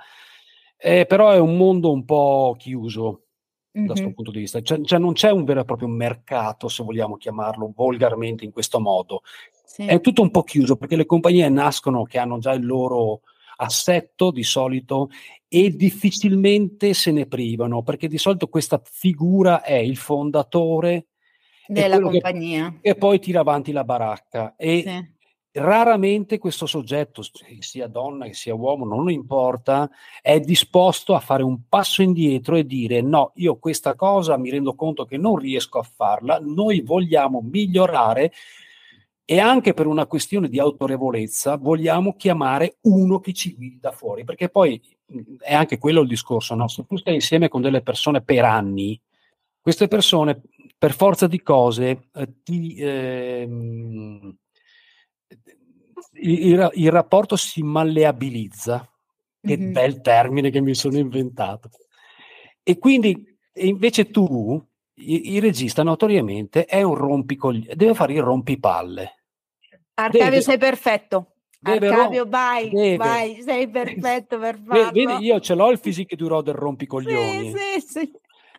però è un mondo un po' chiuso da questo punto di vista, cioè non c'è un vero e proprio mercato, se vogliamo chiamarlo volgarmente in questo modo. Sì. È tutto un po' chiuso, perché le compagnie nascono che hanno già il loro assetto di solito e difficilmente se ne privano, perché di solito questa figura è il fondatore della compagnia e poi tira avanti la baracca, e sì, raramente questo soggetto, sia donna che sia uomo, non importa, è disposto a fare un passo indietro e dire no, io questa cosa mi rendo conto che non riesco a farla, noi vogliamo migliorare. E anche per una questione di autorevolezza vogliamo chiamare uno che ci guidi da fuori, perché poi è anche quello il discorso, no? Se tu stai insieme con delle persone per anni, queste persone per forza di cose il rapporto si malleabilizza, che bel termine che mi sono inventato, e quindi invece tu, il regista notoriamente è un rompicoglioni, deve fare il rompipalle. Arcavio, sei perfetto. Arcavio, vai, sei perfetto per farlo. Vedi, io ce l'ho il fisico duro del rompicoglioni. Sì.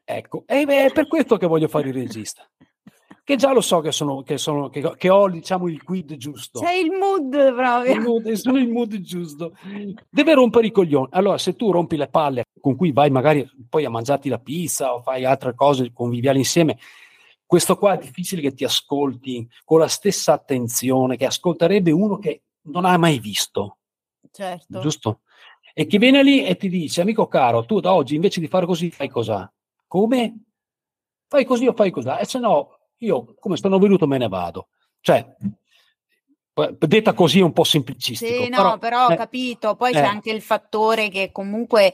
Ecco, è per questo che voglio fare il regista. Che già lo so che ho, diciamo, il quid giusto. C'è il mood proprio. Sono il mood giusto. Deve rompere i coglioni. Allora, se tu rompi le palle con cui vai magari poi a mangiarti la pizza o fai altre cose conviviali insieme, questo qua è difficile che ti ascolti con la stessa attenzione che ascolterebbe uno che non ha mai visto. Certo. Giusto? E chi viene lì e ti dice, amico caro, tu da oggi invece di fare così fai cos'ha? Come? Fai così o fai cos'ha? E se no... io come sono venuto me ne vado, cioè detta così è un po' semplicistico. Sì, no, però ho capito, poi c'è anche il fattore che comunque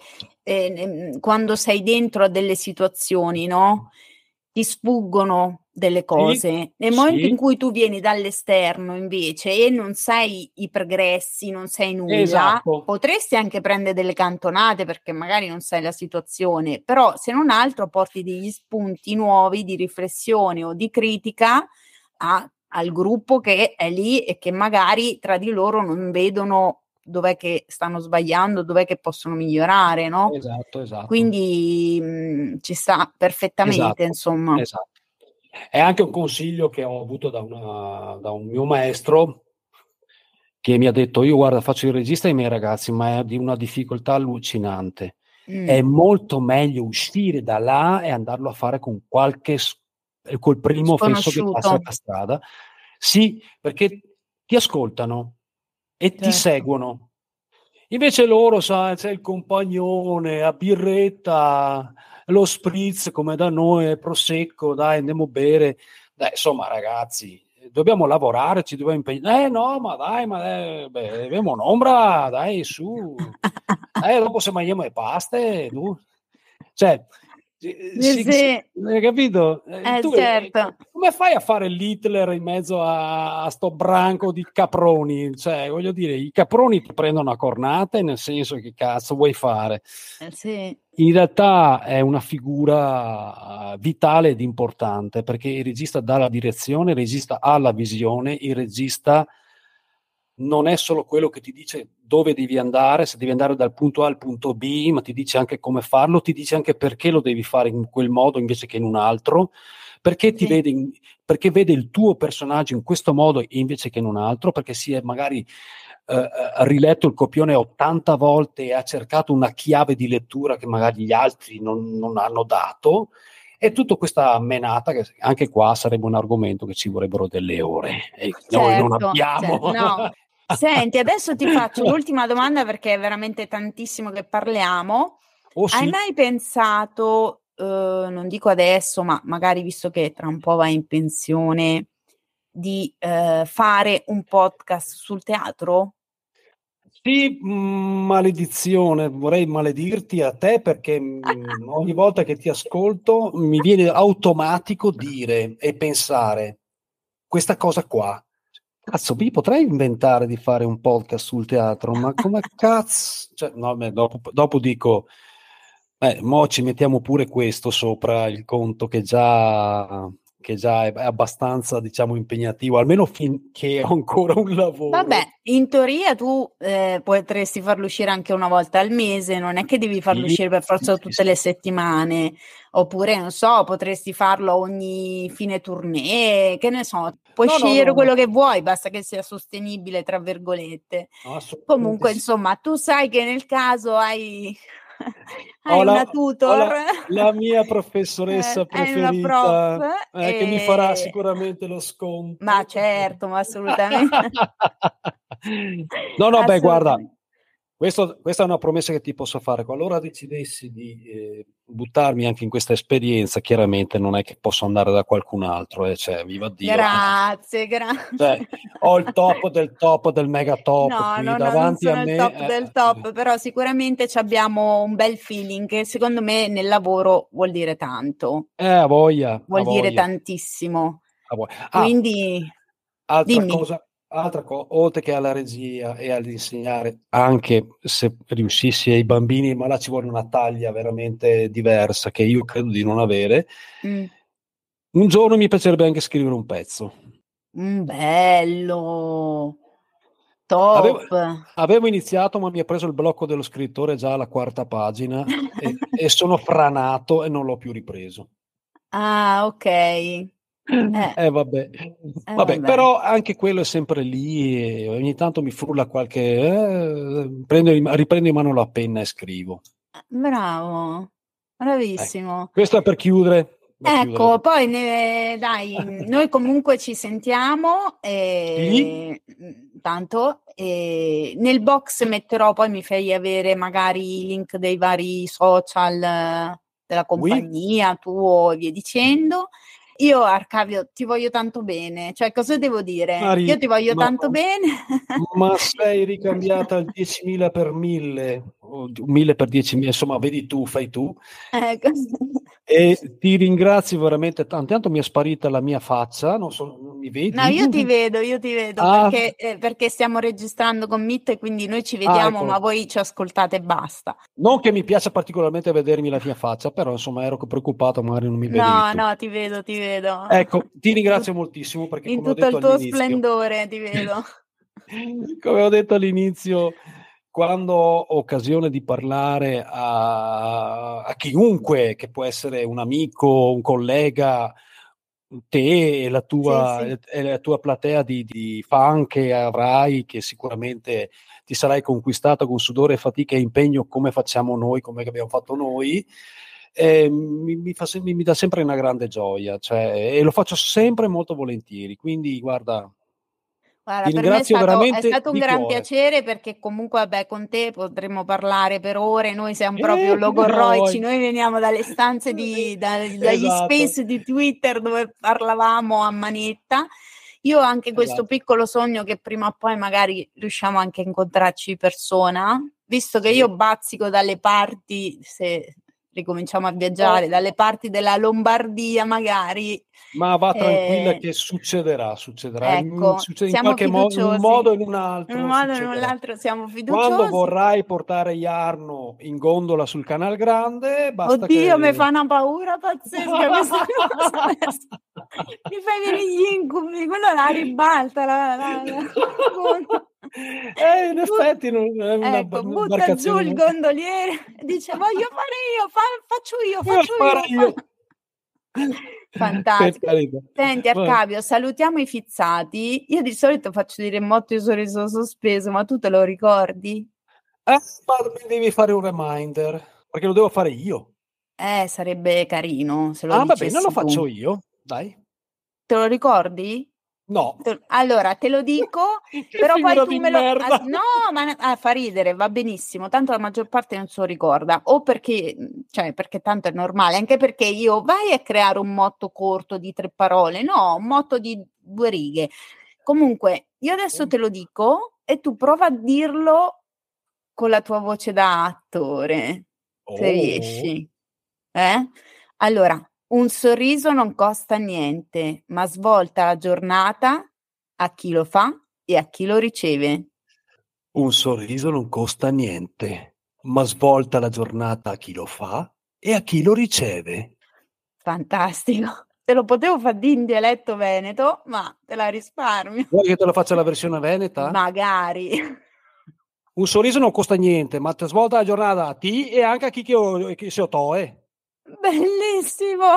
quando sei dentro a delle situazioni, no? Ti sfuggono delle cose, nel momento in cui tu vieni dall'esterno invece e non sai i progressi, non sai nulla, esatto, potresti anche prendere delle cantonate perché magari non sai la situazione, però se non altro porti degli spunti nuovi di riflessione o di critica al gruppo che è lì e che magari tra di loro non vedono dov'è che stanno sbagliando, dov'è che possono migliorare, no? Esatto. Quindi ci sta perfettamente, insomma. Esatto. È anche un consiglio che ho avuto da un mio maestro, che mi ha detto, io guarda, faccio il regista ai miei ragazzi, ma è di una difficoltà allucinante. È molto meglio uscire da là e andarlo a fare con col primo fesso che passa per strada. Sì, perché ti ascoltano. e ti seguono. Invece loro, sai, c'è il compagnone, la birretta, lo spritz come da noi, il prosecco, dai, andiamo a bere. Dai, insomma, ragazzi, dobbiamo lavorare, ci dobbiamo impegnare. No, ma dai, beh, abbiamo un'ombra, dai, su. Dopo se mangiamo le paste, tu. Cioè, hai capito? Tu, certo. Come fai a fare l'Hitler in mezzo a sto branco di caproni? Cioè, voglio dire, i caproni ti prendono a cornate, nel senso che cazzo vuoi fare? Sì. In realtà è una figura vitale ed importante, perché il regista dà la direzione, il regista ha la visione, il regista non è solo quello che ti dice dove devi andare, se devi andare dal punto A al punto B, ma ti dice anche come farlo, ti dice anche perché lo devi fare in quel modo invece che in un altro, perché ti vede, perché vede il tuo personaggio in questo modo invece che in un altro, perché si è magari riletto il copione 80 volte e ha cercato una chiave di lettura che magari gli altri non hanno dato. E tutta questa menata, che anche qua sarebbe un argomento che ci vorrebbero delle ore, e noi non abbiamo. Certo, no. Senti, adesso ti faccio l'ultima domanda, perché è veramente tantissimo che parliamo. Oh, sì. Hai mai pensato, non dico adesso, ma magari visto che tra un po' vai in pensione, di fare un podcast sul teatro? Sì, maledizione, vorrei maledirti a te, perché ogni volta che ti ascolto mi viene automatico dire e pensare questa cosa qua. Cazzo, mi potrei inventare di fare un podcast sul teatro, ma come cazzo? Cioè, no, dopo dico, mo ci mettiamo pure questo sopra il conto che già è abbastanza, diciamo, impegnativo, almeno finché ho ancora un lavoro. Vabbè, in teoria tu potresti farlo uscire anche una volta al mese, non è che devi farlo uscire per forza tutte le settimane, oppure, non so, potresti farlo ogni fine tournée, che ne so, puoi scegliere quello che vuoi, basta che sia sostenibile, tra virgolette. Comunque, insomma, tu sai che nel caso hai una tutor, la mia professoressa preferita, che mi farà sicuramente lo sconto. Ma certo, ma assolutamente. Assolutamente. Beh, guarda, questa è una promessa che ti posso fare. Qualora decidessi di buttarmi anche in questa esperienza, chiaramente non è che posso andare da qualcun altro, cioè, viva Dio. Grazie. Cioè, ho il top del mega top qui davanti a me. No, non sono il top del top, però sicuramente abbiamo un bel feeling che secondo me nel lavoro vuol dire tanto. A voglia. Vuol dire tantissimo. Quindi, altra cosa. Oltre che alla regia e all'insegnare, anche se riuscissi ai bambini, ma là ci vuole una taglia veramente diversa che io credo di non avere. Un giorno mi piacerebbe anche scrivere un pezzo. Bello, top. Avevo iniziato, ma mi ha preso il blocco dello scrittore già alla quarta pagina e sono franato e non l'ho più ripreso. Ah, ok. Vabbè, però anche quello è sempre lì, e ogni tanto mi frulla qualche riprendo in mano la penna e scrivo. Bravo, bravissimo. Questo è per chiudere. Ecco, poi dai, noi comunque ci sentiamo tanto, nel box metterò, poi mi fai avere magari i link dei vari social della compagnia, tuo e via dicendo. Io, Arcavio, ti voglio tanto bene, cioè cosa devo dire? Io ti voglio tanto bene. Ma sei ricambiata al 10.000 per 1.000, o 1.000 per 10.000, insomma, vedi tu, fai tu. E ti ringrazio veramente tanto. Tanto mi è sparita la mia faccia, non mi vedi? No, io ti vedo, perché stiamo registrando con Meet, quindi noi ci vediamo, ma voi ci ascoltate e basta. Non che mi piaccia particolarmente vedermi la mia faccia, però insomma ero preoccupato, magari non mi vedi. No, ti vedo. Ecco, ti ringrazio moltissimo, perché in tutto il tuo splendore ti vedo. Come ho detto all'inizio, quando ho occasione di parlare a chiunque, che può essere un amico, un collega, te e la tua platea di fan che avrai, che sicuramente ti sarai conquistato con sudore, fatica e impegno, come facciamo noi, come abbiamo fatto noi. Mi dà sempre una grande gioia, cioè, e lo faccio sempre molto volentieri, quindi guarda Guarda, per me è stato un gran piacere, perché comunque vabbè, con te potremmo parlare per ore, noi siamo proprio logorroici, noi veniamo dalle stanze dagli space di Twitter dove parlavamo a manetta. Io ho anche questo piccolo sogno che prima o poi magari riusciamo anche a incontrarci in persona, visto che io bazzico dalle parti, se ricominciamo a viaggiare, dalle parti della Lombardia magari. Ma va tranquilla che succederà, ecco, in qualche modo, in un modo o in un altro siamo fiduciosi. Quando vorrai portare Jarno in gondola sul Canal Grande, basta. Oddio, mi fa una paura pazzesca questa cosa. Mi fai venire gli incubi, quello la ribalta la in effetti non è una, ecco, butta giù il gondoliere, dice voglio fare io, faccio io. Fantastico. Senti Arcavio, salutiamo i fizzati. Io di solito faccio dire motto di Sorriso Sospeso, ma tu te lo ricordi? Mi devi fare un reminder, perché lo devo fare io. Sarebbe carino se lo dicessi. Vabbè, non lo faccio io, dai. Te lo ricordi? No. Allora, te lo dico, però poi tu me lo... fa ridere, va benissimo, tanto la maggior parte non se lo ricorda, o perché tanto è normale, anche perché io vai a creare un motto corto di 3 parole, no, un motto di 2 righe. Comunque, io adesso te lo dico e tu prova a dirlo con la tua voce da attore, se riesci. Allora... Un sorriso non costa niente, ma svolta la giornata a chi lo fa e a chi lo riceve. Un sorriso non costa niente, ma svolta la giornata a chi lo fa e a chi lo riceve. Fantastico. Te lo potevo fare in dialetto veneto, ma te la risparmio. Vuoi che te lo faccia la versione veneta? Magari. Un sorriso non costa niente, ma svolta la giornata a ti e anche a chi se lo toe. Bellissimo,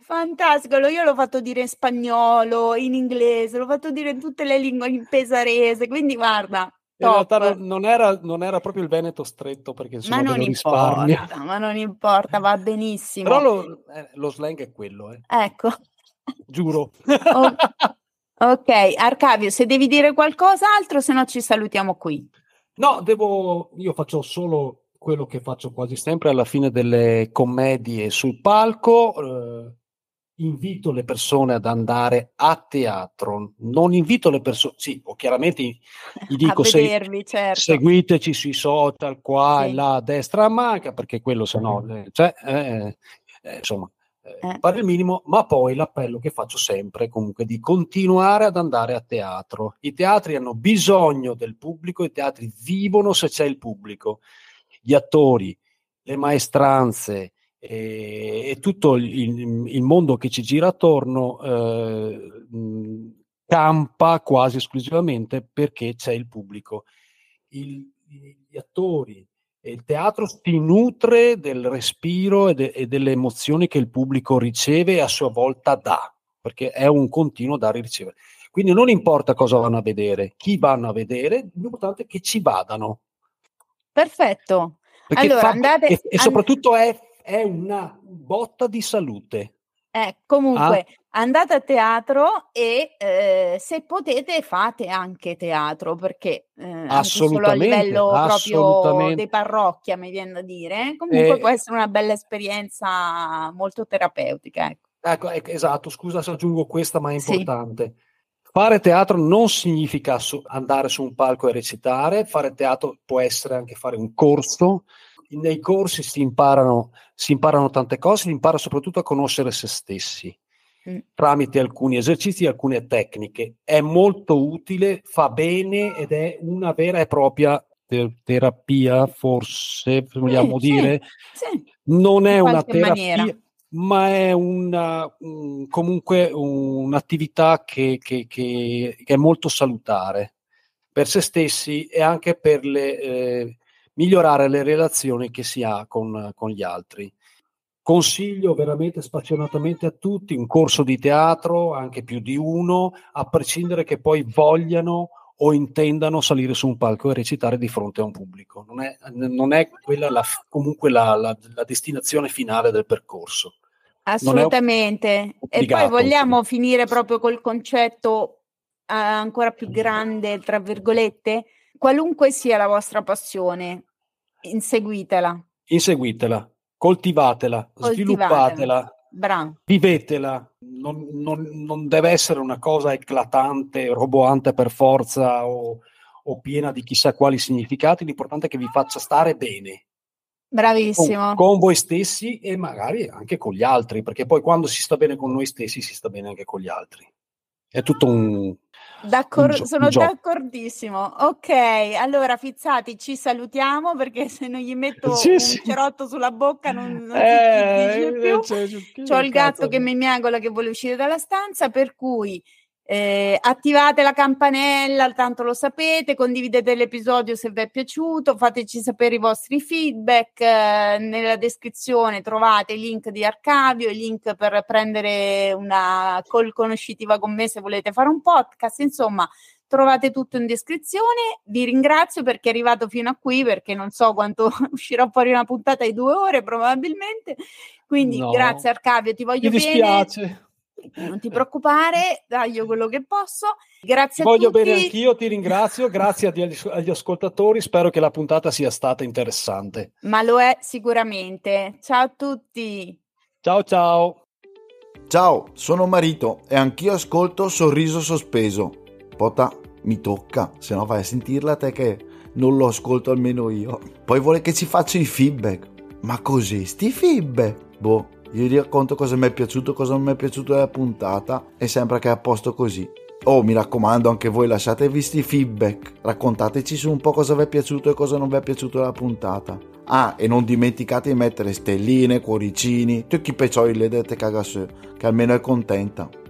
fantastico. Io l'ho fatto dire in spagnolo, in inglese, l'ho fatto dire in tutte le lingue, in pesarese, quindi guarda, top. In realtà non era proprio il veneto stretto, perché insomma non importa, ma non importa, va benissimo. Però lo slang è quello, ecco, giuro. Ok Arcavio, se devi dire qualcos'altro, se no ci salutiamo qui. No, io faccio solo quello che faccio quasi sempre alla fine delle commedie sul palco, invito le persone ad andare a teatro, non invito le persone, sì, o chiaramente gli dico vedervi, certo. Seguiteci sui social qua e là, a destra a manca, perché quello sennò fare il minimo, ma poi l'appello che faccio sempre comunque è di continuare ad andare a teatro. I teatri hanno bisogno del pubblico, i teatri vivono se c'è il pubblico. Gli attori, le maestranze e tutto il mondo che ci gira attorno campa quasi esclusivamente perché c'è il pubblico. Gli attori e il teatro si nutre del respiro e delle emozioni che il pubblico riceve e a sua volta dà, perché è un continuo dare e ricevere. Quindi non importa cosa vanno a vedere, chi vanno a vedere, l'importante è che ci vadano. Perfetto. Perché allora andate e soprattutto è una botta di salute. Comunque andate a teatro e se potete fate anche teatro, perché anche solo a livello proprio dei parrocchia, mi viene da dire, comunque può essere una bella esperienza molto terapeutica. Ecco, esatto, scusa se aggiungo questa, ma è importante. Sì. Fare teatro non significa andare su un palco e recitare, fare teatro può essere anche fare un corso, nei corsi si imparano tante cose, si impara soprattutto a conoscere se stessi tramite alcuni esercizi, alcune tecniche, è molto utile, fa bene ed è una vera e propria terapia, forse vogliamo dire, non è una terapia. Maniera. Ma è comunque un'attività che è molto salutare per se stessi e anche per migliorare le relazioni che si ha con gli altri. Consiglio veramente spassionatamente a tutti un corso di teatro, anche più di uno, a prescindere che poi vogliano o intendano salire su un palco e recitare di fronte a un pubblico. Non è quella la destinazione finale del percorso. Assolutamente. E poi vogliamo finire proprio col concetto ancora più grande, tra virgolette, qualunque sia la vostra passione, inseguitela. Inseguitela, coltivatela. Sviluppatela. Bravo. Vivetela, non deve essere una cosa eclatante, roboante per forza o piena di chissà quali significati. L'importante è che vi faccia stare bene. Bravissimo. Con voi stessi e magari anche con gli altri, perché poi quando si sta bene con noi stessi si sta bene anche con gli altri. È tutto un... Sono d'accordissimo. Ok, allora Fizzati, ci salutiamo perché se non gli metto un cerotto sulla bocca non ti dice più. C'ho il gatto che mi miagola che vuole uscire dalla stanza, per cui attivate la campanella, tanto lo sapete, condividete l'episodio se vi è piaciuto, fateci sapere i vostri feedback, nella descrizione trovate il link di Arcavio, il link per prendere una call conoscitiva con me se volete fare un podcast, insomma trovate tutto in descrizione. Vi ringrazio perché è arrivato fino a qui, perché non so quanto uscirà fuori una puntata di 2 ore probabilmente, quindi grazie Arcavio, ti voglio bene. Mi dispiace. Non ti preoccupare, taglio quello che posso. Grazie a tutti. Voglio bene anch'io, ti ringrazio, grazie agli ascoltatori, spero che la puntata sia stata interessante. Ma lo è sicuramente. Ciao a tutti. Ciao ciao. Ciao, sono Marito e anch'io ascolto Sorriso Sospeso. Pota, mi tocca, se no vai a sentirla te che non lo ascolto almeno io. Poi vuole che ci faccia i feedback. Ma così, sti feedback? Boh. Io gli racconto cosa mi è piaciuto, cosa non mi è piaciuto della puntata e sembra che è a posto così. Oh, mi raccomando, anche voi lasciatevi sti feedback, raccontateci su un po' cosa vi è piaciuto e cosa non vi è piaciuto della puntata. Ah, e non dimenticate di mettere stelline, cuoricini, tutti i peccioli le dette cagasse, che almeno è contenta.